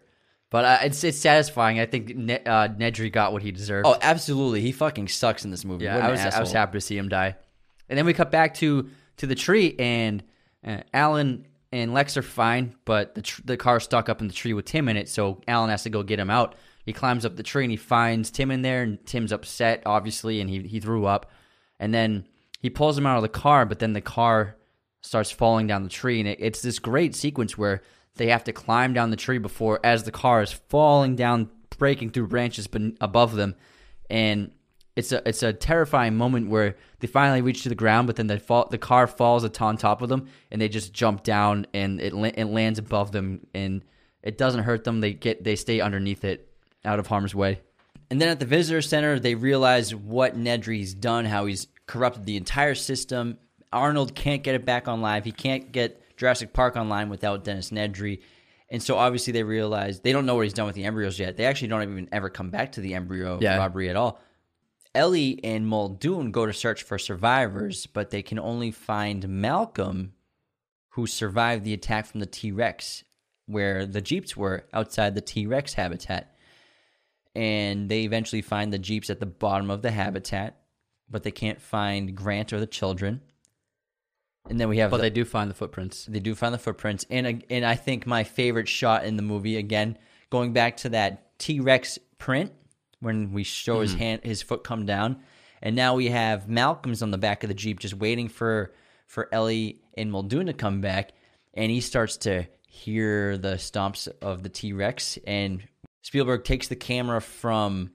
But uh, it's it's satisfying. I think ne- uh, Nedry got what he deserved. Oh, absolutely. He fucking sucks in this movie. Yeah, I was asshole. I was happy to see him die. And then we cut back to to the tree, and uh, Alan and Lex are fine, but the tr- the car's stuck up in the tree with Tim in it, so Alan has to go get him out. He climbs up the tree, and he finds Tim in there, and Tim's upset, obviously, and he, he threw up. And then he pulls him out of the car, but then the car starts falling down the tree, and it, it's this great sequence where they have to climb down the tree before, as the car is falling down, breaking through branches ben- above them. And it's a it's a terrifying moment where they finally reach to the ground, but then they fall, the car falls on top of them, and they just jump down, and it, it lands above them, and it doesn't hurt them. They get they stay underneath it, out of harm's way. And then at the visitor center, they realize what Nedry's done, how he's corrupted the entire system. Arnold can't get it back on live. He can't get Jurassic Park online without Dennis Nedry. And so obviously they realize they don't know what he's done with the embryos yet. They actually don't even ever come back to the embryo yeah. robbery at all. Ellie and Muldoon go to search for survivors, but they can only find Malcolm, who survived the attack from the T-Rex, where the Jeeps were outside the T-Rex habitat. And they eventually find the Jeeps at the bottom of the habitat, but they can't find Grant or the children. And then we have, but the, they do find the footprints. They do find the footprints, and and I think my favorite shot in the movie, again, going back to that T-Rex print when we show mm. his hand, his foot come down, and now we have Malcolm's on the back of the Jeep just waiting for for Ellie and Muldoon to come back, and he starts to hear the stomps of the T-Rex, and Spielberg takes the camera from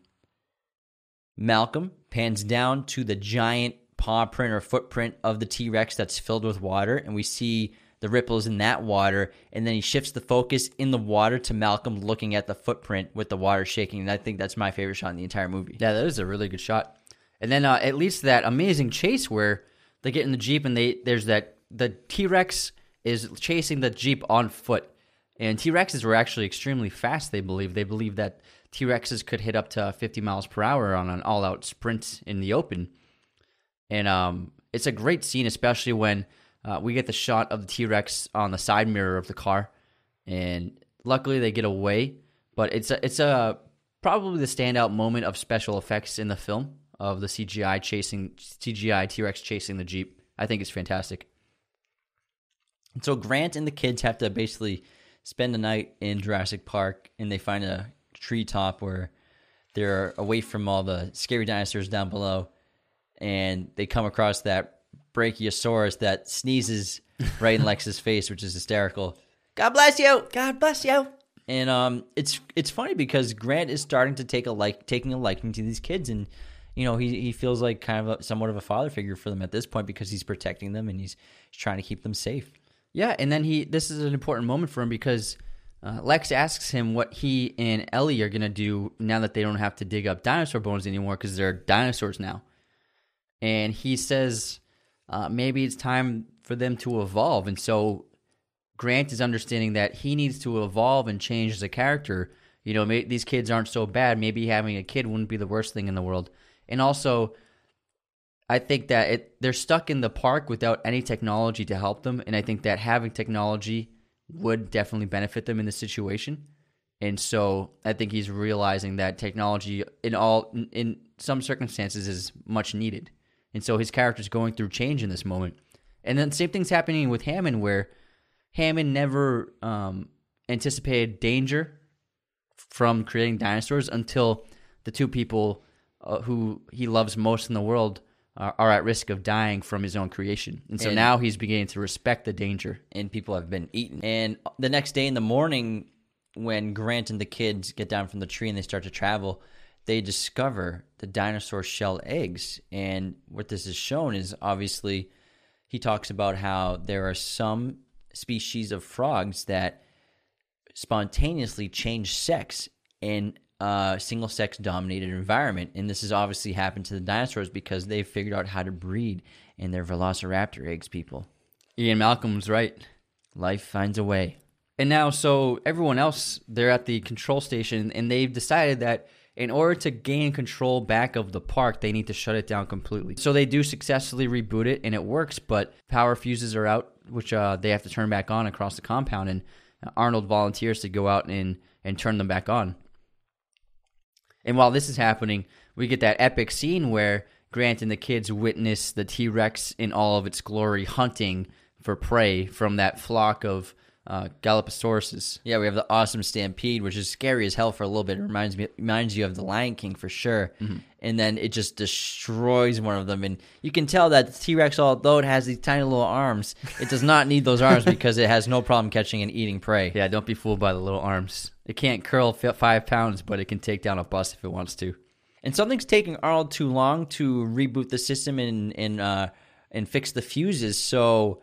Malcolm, pans down to the giant paw print or footprint of the T-Rex that's filled with water, and we see the ripples in that water, and then he shifts the focus in the water to Malcolm looking at the footprint with the water shaking, and I think that's my favorite shot in the entire movie. Yeah, that is a really good shot. And then uh, it leads to that amazing chase where they get in the Jeep, and they there's that the T-Rex is chasing the Jeep on foot, and T-Rexes were actually extremely fast, they believe. They believe that T-Rexes could hit up to fifty miles per hour on an all-out sprint in the open. And um, it's a great scene, especially when uh, we get the shot of the T-Rex on the side mirror of the car. And luckily they get away. But it's a, it's a probably the standout moment of special effects in the film, of the C G I chasing C G I T-Rex chasing the Jeep. I think it's fantastic. And so Grant and the kids have to basically spend the night in Jurassic Park, and they find a treetop where they're away from all the scary dinosaurs down below. And they come across that Brachiosaurus that sneezes right in Lex's face, which is hysterical. God bless you. God bless you. And um, it's it's funny because Grant is starting to take a like taking a liking to these kids, and you know he he feels like kind of a, somewhat of a father figure for them at this point because he's protecting them and he's trying to keep them safe. Yeah, and then he this is an important moment for him because uh, Lex asks him what he and Ellie are gonna do now that they don't have to dig up dinosaur bones anymore because they're dinosaurs now. And he says uh, maybe it's time for them to evolve. And so Grant is understanding that he needs to evolve and change as a character. You know, maybe these kids aren't so bad. Maybe having a kid wouldn't be the worst thing in the world. And also, I think that it, they're stuck in the park without any technology to help them. And I think that having technology would definitely benefit them in this situation. And so I think he's realizing that technology in all in some circumstances is much needed. And so his character's going through change in this moment. And then the same thing's happening with Hammond, where Hammond never um, anticipated danger from creating dinosaurs until the two people uh, who he loves most in the world are, are at risk of dying from his own creation. And so and, now he's beginning to respect the danger. And people have been eaten. And the next day in the morning, when Grant and the kids get down from the tree and they start to travel, they discover the dinosaur shell eggs. And what this is shown is obviously he talks about how there are some species of frogs that spontaneously change sex in a single-sex dominated environment. And this has obviously happened to the dinosaurs because they've figured out how to breed, and they're Velociraptor eggs, people. Ian Malcolm's right. Life finds a way. And now, so everyone else, they're at the control station, and they've decided that In order to gain control back of the park, they need to shut it down completely. So they do successfully reboot it, and it works, but power fuses are out, which uh, they have to turn back on across the compound, and Arnold volunteers to go out and, and turn them back on. And while this is happening, we get that epic scene where Grant and the kids witness the T-Rex in all of its glory hunting for prey from that flock of uh, Gallopasauruses. Yeah, we have the awesome stampede, which is scary as hell for a little bit. It reminds me, reminds you of The Lion King for sure. Mm-hmm. And then it just destroys one of them. And you can tell that the T-Rex, although it has these tiny little arms, it does not need those arms because it has no problem catching and eating prey. Yeah, don't be fooled by the little arms. It can't curl five pounds, but it can take down a bus if it wants to. And something's taking Arnold too long to reboot the system and and uh, and fix the fuses. So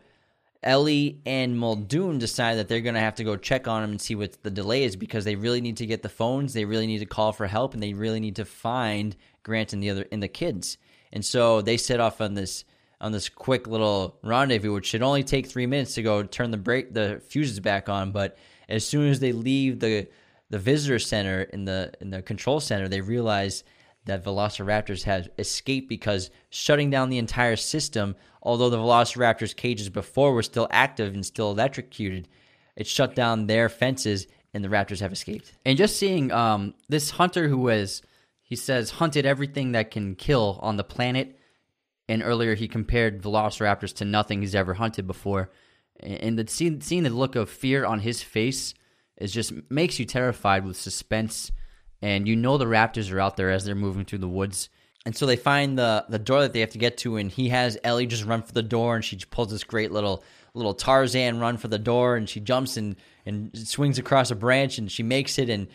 Ellie and Muldoon decide that they're going to have to go check on him and see what the delay is, because they really need to get the phones, they really need to call for help, and they really need to find Grant and the other and the kids. And so they set off on this on this quick little rendezvous, which should only take three minutes to go turn the break the fuses back on. But as soon as they leave the the visitor center in the in the control center, they realize that Velociraptors have escaped, because shutting down the entire system, although the Velociraptors' cages before were still active and still electrocuted, it shut down their fences and the Raptors have escaped. And just seeing um, this hunter who was, he says, hunted everything that can kill on the planet, and earlier he compared Velociraptors to nothing he's ever hunted before. And the, seeing, seeing the look of fear on his face is just makes you terrified with suspense. And you know the raptors are out there as they're moving through the woods. And so they find the the door that they have to get to, and he has Ellie just run for the door, and she pulls this great little little Tarzan run for the door, and she jumps and, and swings across a branch, and she makes it, and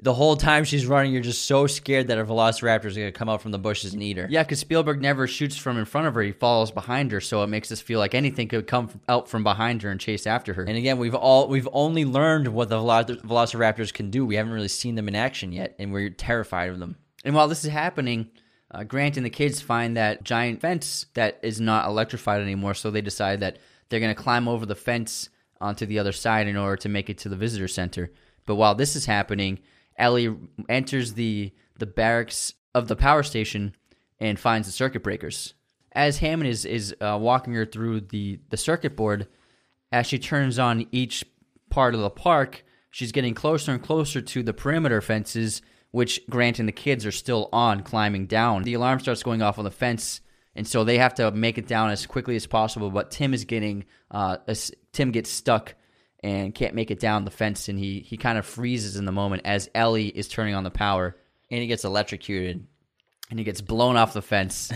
the whole time she's running, you're just so scared that a velociraptor is going to come out from the bushes and eat her. Yeah, because Spielberg never shoots from in front of her. He follows behind her, so it makes us feel like anything could come out from behind her and chase after her. And again, we've all we've only learned what the velociraptors can do. We haven't really seen them in action yet, and we're terrified of them. And while this is happening, uh, Grant and the kids find that giant fence that is not electrified anymore, so they decide that they're going to climb over the fence onto the other side in order to make it to the visitor center. But while this is happening, Ellie enters the the barracks of the power station and finds the circuit breakers. As Hammond is is uh, walking her through the, the circuit board, as she turns on each part of the park, she's getting closer and closer to the perimeter fences, which Grant and the kids are still on, climbing down. The alarm starts going off on the fence, and so they have to make it down as quickly as possible. But Tim is getting uh, a, Tim gets stuck and can't make it down the fence, and he he kind of freezes in the moment as Ellie is turning on the power, and he gets electrocuted, and he gets blown off the fence.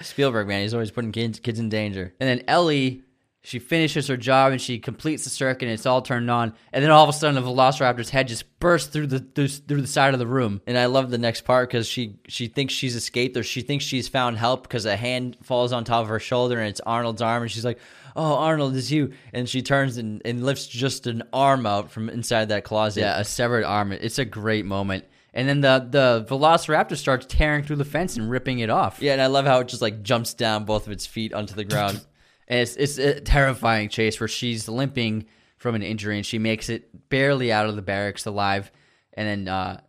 Spielberg, man, he's always putting kids, kids in danger. And then Ellie, she finishes her job, and she completes the circuit, and it's all turned on, and then all of a sudden, the Velociraptor's head just bursts through the through, through the side of the room. And I love the next part, because she, she thinks she's escaped, or she thinks she's found help, because a hand falls on top of her shoulder, and it's Arnold's arm, and she's like, "Oh, Arnold, it's you." And she turns and, and lifts just an arm out from inside that closet. Yeah, a severed arm. It's a great moment. And then the, the Velociraptor starts tearing through the fence and ripping it off. Yeah, and I love how it just like jumps down both of its feet onto the ground. And it's, it's a terrifying chase where she's limping from an injury, and she makes it barely out of the barracks alive. And then uh,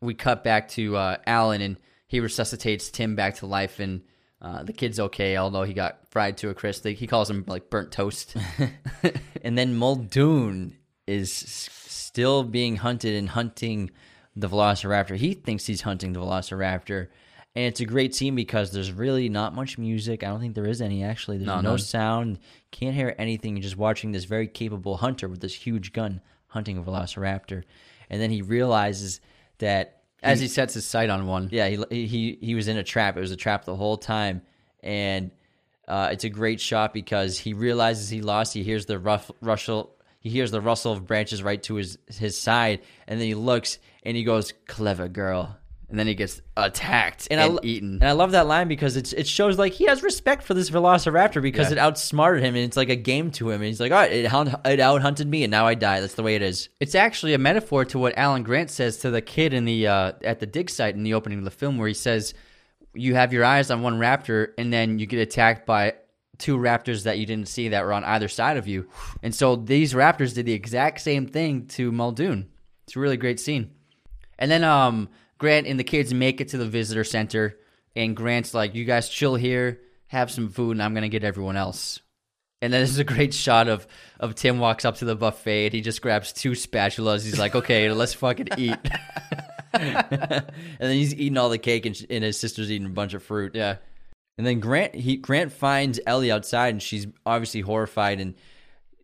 we cut back to uh, Alan, and he resuscitates Tim back to life, and Uh, the kid's okay, although he got fried to a crisp. They, he calls him, like, burnt toast. And then Muldoon is s- still being hunted and hunting the Velociraptor. He thinks he's hunting the Velociraptor. And it's a great scene because there's really not much music. I don't think there is any, actually. There's no, no sound. Can't hear anything. You're just watching this very capable hunter with this huge gun hunting a Velociraptor. And then he realizes that as he sets his sight on one. Yeah, he he he was in a trap. It was a trap the whole time. And uh, it's a great shot because he realizes he lost. He hears the ruff, rustle he hears the rustle of branches right to his, his side. And then he looks and he goes, "Clever girl." And then he gets attacked and, and I, eaten. And I love that line because it's, it shows like he has respect for this Velociraptor because yeah. It outsmarted him and it's like a game to him. And he's like, all right, it, hunt, it out-hunted me and now I die. That's the way it is. It's actually a metaphor to what Alan Grant says to the kid in the uh, at the dig site in the opening of the film where he says, you have your eyes on one raptor and then you get attacked by two raptors that you didn't see that were on either side of you. And so these raptors did the exact same thing to Muldoon. It's a really great scene. And then um, Grant and the kids make it to the visitor center, and Grant's like, you guys chill here, have some food, and I'm going to get everyone else. And then there's a great shot of, of Tim walks up to the buffet, and he just grabs two spatulas. He's like, okay, let's fucking eat. And then he's eating all the cake, and, and his sister's eating a bunch of fruit. Yeah. And then Grant he Grant finds Ellie outside, and she's obviously horrified, and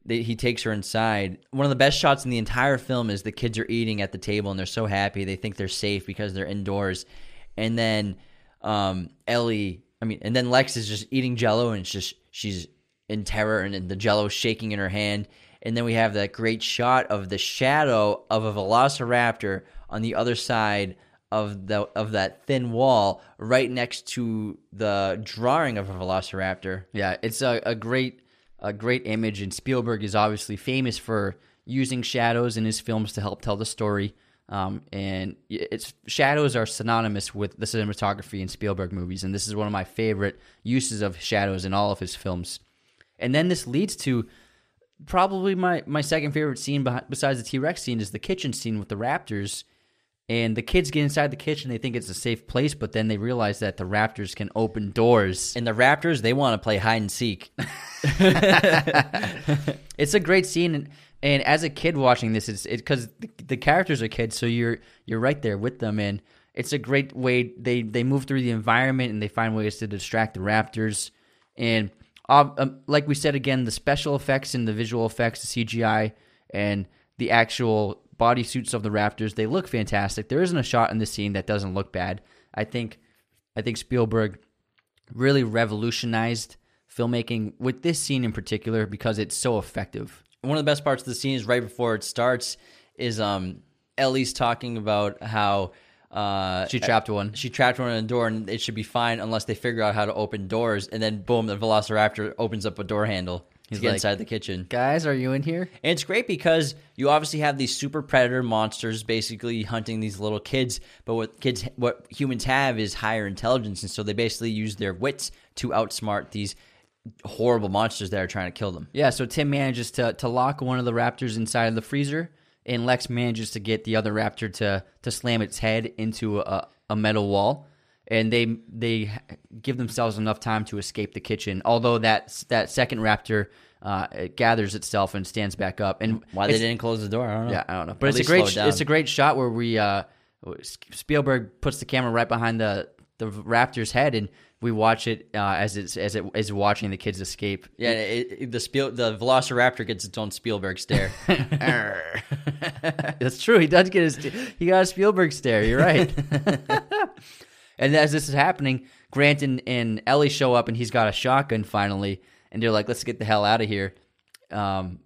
they, he takes her inside. One of the best shots in the entire film is the kids are eating at the table, and they're so happy. They think they're safe because they're indoors. And then um, Ellie, I mean, and then Lex is just eating Jell-O, and it's just she's in terror, and, and the Jell-O shaking in her hand. And then we have that great shot of the shadow of a Velociraptor on the other side of the of that thin wall, right next to the drawing of a Velociraptor. Yeah, it's a, a great a great image, and Spielberg is obviously famous for using shadows in his films to help tell the story. Um, and it's shadows are synonymous with the cinematography in Spielberg movies, and this is one of my favorite uses of shadows in all of his films. And then this leads to probably my, my second favorite scene behind, besides the T-Rex scene, is the kitchen scene with the raptors. And the kids get inside the kitchen. They think it's a safe place, but then they realize that the raptors can open doors. And the raptors, they want to play hide and seek. It's a great scene. And, and as a kid watching this, it's because it, the, the characters are kids, so you're you're right there with them. And it's a great way. They, they move through the environment, and they find ways to distract the raptors. And... Um, like we said, again, the special effects and the visual effects, the C G I, and the actual bodysuits of the raptors, they look fantastic. There isn't a shot in this scene that doesn't look bad. I think I think Spielberg really revolutionized filmmaking with this scene in particular because it's so effective. One of the best parts of the scene is right before it starts is um, Ellie's talking about how Uh, she trapped one. She trapped one in a door, and it should be fine unless they figure out how to open doors. And then, boom, the Velociraptor opens up a door handle. He's to get like, inside the kitchen. Guys, are you in here? And it's great because you obviously have these super predator monsters basically hunting these little kids. But what kids, what humans have is higher intelligence, and so they basically use their wits to outsmart these horrible monsters that are trying to kill them. Yeah. So Tim manages to to lock one of the raptors inside of the freezer. And Lex manages to get the other raptor to to slam its head into a, a metal wall, and they they give themselves enough time to escape the kitchen. Although that that second raptor uh, it gathers itself and stands back up. And why they didn't close the door, I don't know. Yeah, I don't know. But it's a great it's a great shot where we uh, Spielberg puts the camera right behind the the raptor's head, and we watch it uh, as it's as it is watching the kids escape. Yeah, it, it, the Spiel, the Velociraptor gets its own Spielberg stare. That's true. He does get his he got a Spielberg stare. You're right. And as this is happening, Grant and, and Ellie show up, and he's got a shotgun finally, and they're like, "Let's get the hell out of here." Um,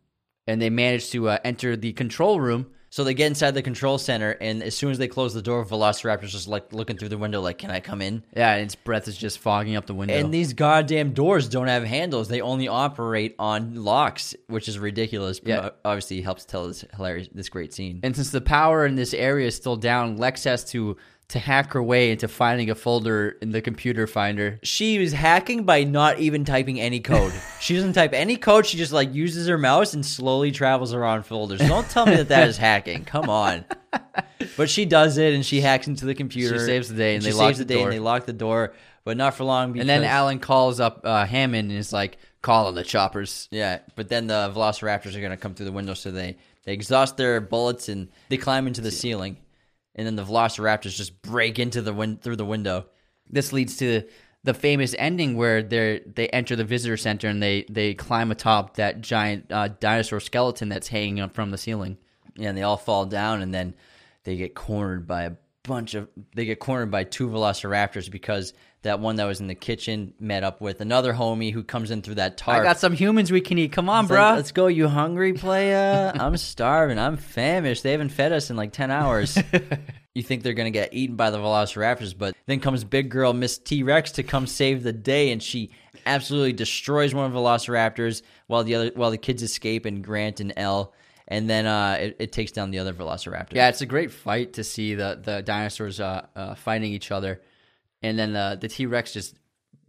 and they manage to uh, enter the control room. So they get inside the control center, and as soon as they close the door, Velociraptor's just like looking through the window like, can I come in? Yeah, and its breath is just fogging up the window. And these goddamn doors don't have handles. They only operate on locks, which is ridiculous, but yeah. Obviously helps tell this hilarious, this great scene. And since the power in this area is still down, Lex has to... to hack her way into finding a folder in the computer finder. She was hacking by not even typing any code. She doesn't type any code. She just like uses her mouse and slowly travels around folders. Don't tell me that that is hacking. Come on. But she does it, and she hacks into the computer. She saves the day, and, and they lock the, the day, door. and they lock the door. But not for long. Because... And then Alan calls up uh, Hammond and is like, "Call on the choppers." Yeah, but then the Velociraptors are going to come through the window, so they they exhaust their bullets and they climb into the ceiling. And then the Velociraptors just break into the win- through the window. This leads to the famous ending where they they enter the visitor center and they, they climb atop that giant uh, dinosaur skeleton that's hanging up from the ceiling. Yeah, and they all fall down, and then they get cornered by a bunch of they get cornered by two Velociraptors because that one that was in the kitchen met up with another homie who comes in through that tarp. I got some humans we can eat. Come on, bro. Like, let's go. You hungry, playa? I'm starving. I'm famished. They haven't fed us in like ten hours. You think they're going to get eaten by the Velociraptors, but then comes big girl Miss T-Rex to come save the day, and she absolutely destroys one of the Velociraptors while the other while the kids escape, and Grant and Elle. And then uh, it, it takes down the other Velociraptor. Yeah, it's a great fight to see the, the dinosaurs uh, uh, fighting each other. And then uh, the T-Rex just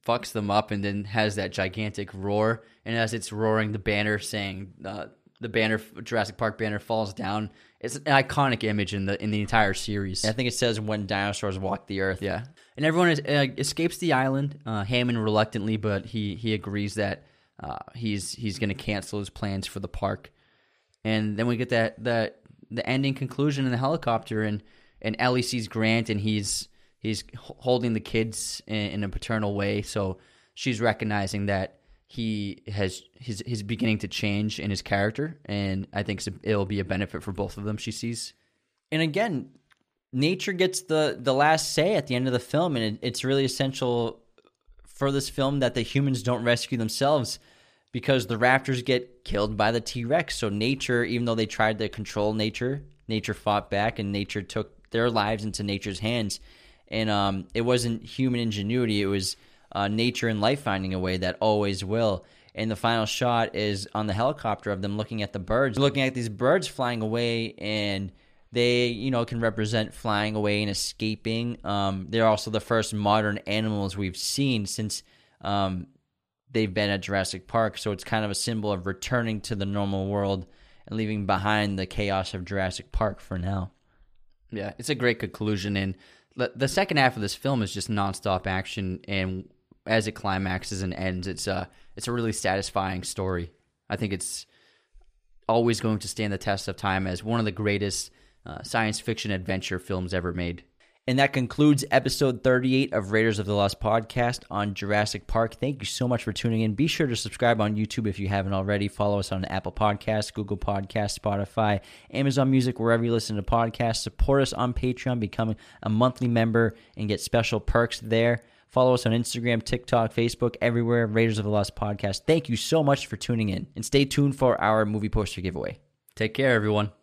fucks them up and then has that gigantic roar. And as it's roaring, the banner saying, uh, the banner, Jurassic Park banner falls down It's an iconic image in the in the entire series. Yeah, I think it says when dinosaurs walked the earth. Yeah. And everyone is, uh, escapes the island, uh, Hammond reluctantly, but he, he agrees that uh, he's he's going to cancel his plans for the park. And then we get that the the ending conclusion in the helicopter, and, and Ellie sees Grant, and he's he's holding the kids in, in a paternal way. So she's recognizing that he has his he's beginning to change in his character, and I think it'll be a benefit for both of them. She sees, and again, nature gets the, the last say at the end of the film, and it, it's really essential for this film that the humans don't rescue themselves, because the raptors get killed by the T-Rex. So nature, even though they tried to control nature, nature fought back, and nature took their lives into nature's hands. And um, it wasn't human ingenuity. It was uh, nature and life finding a way that always will. And the final shot is on the helicopter of them looking at the birds, looking at these birds flying away, and they, you know, can represent flying away and escaping. Um, they're also the first modern animals we've seen since um, they've been at Jurassic Park. So it's kind of a symbol of returning to the normal world and leaving behind the chaos of Jurassic Park for now. Yeah, it's a great conclusion. And the, the second half of this film is just nonstop action. And as it climaxes and ends, it's a, it's a really satisfying story. I think it's always going to stand the test of time as one of the greatest Uh, science fiction adventure films ever made. And that concludes episode thirty-eight of Raiders of the Lost Podcast on Jurassic Park. Thank you so much for tuning in. Be sure to subscribe on YouTube if you haven't already. Follow us on Apple Podcasts, Google Podcasts, Spotify, Amazon Music, wherever you listen to podcasts. Support us on Patreon, become a monthly member, and get special perks there. Follow us on Instagram, TikTok, Facebook, everywhere, Raiders of the Lost Podcast. Thank you so much for tuning in, and stay tuned for our movie poster giveaway. Take care, everyone.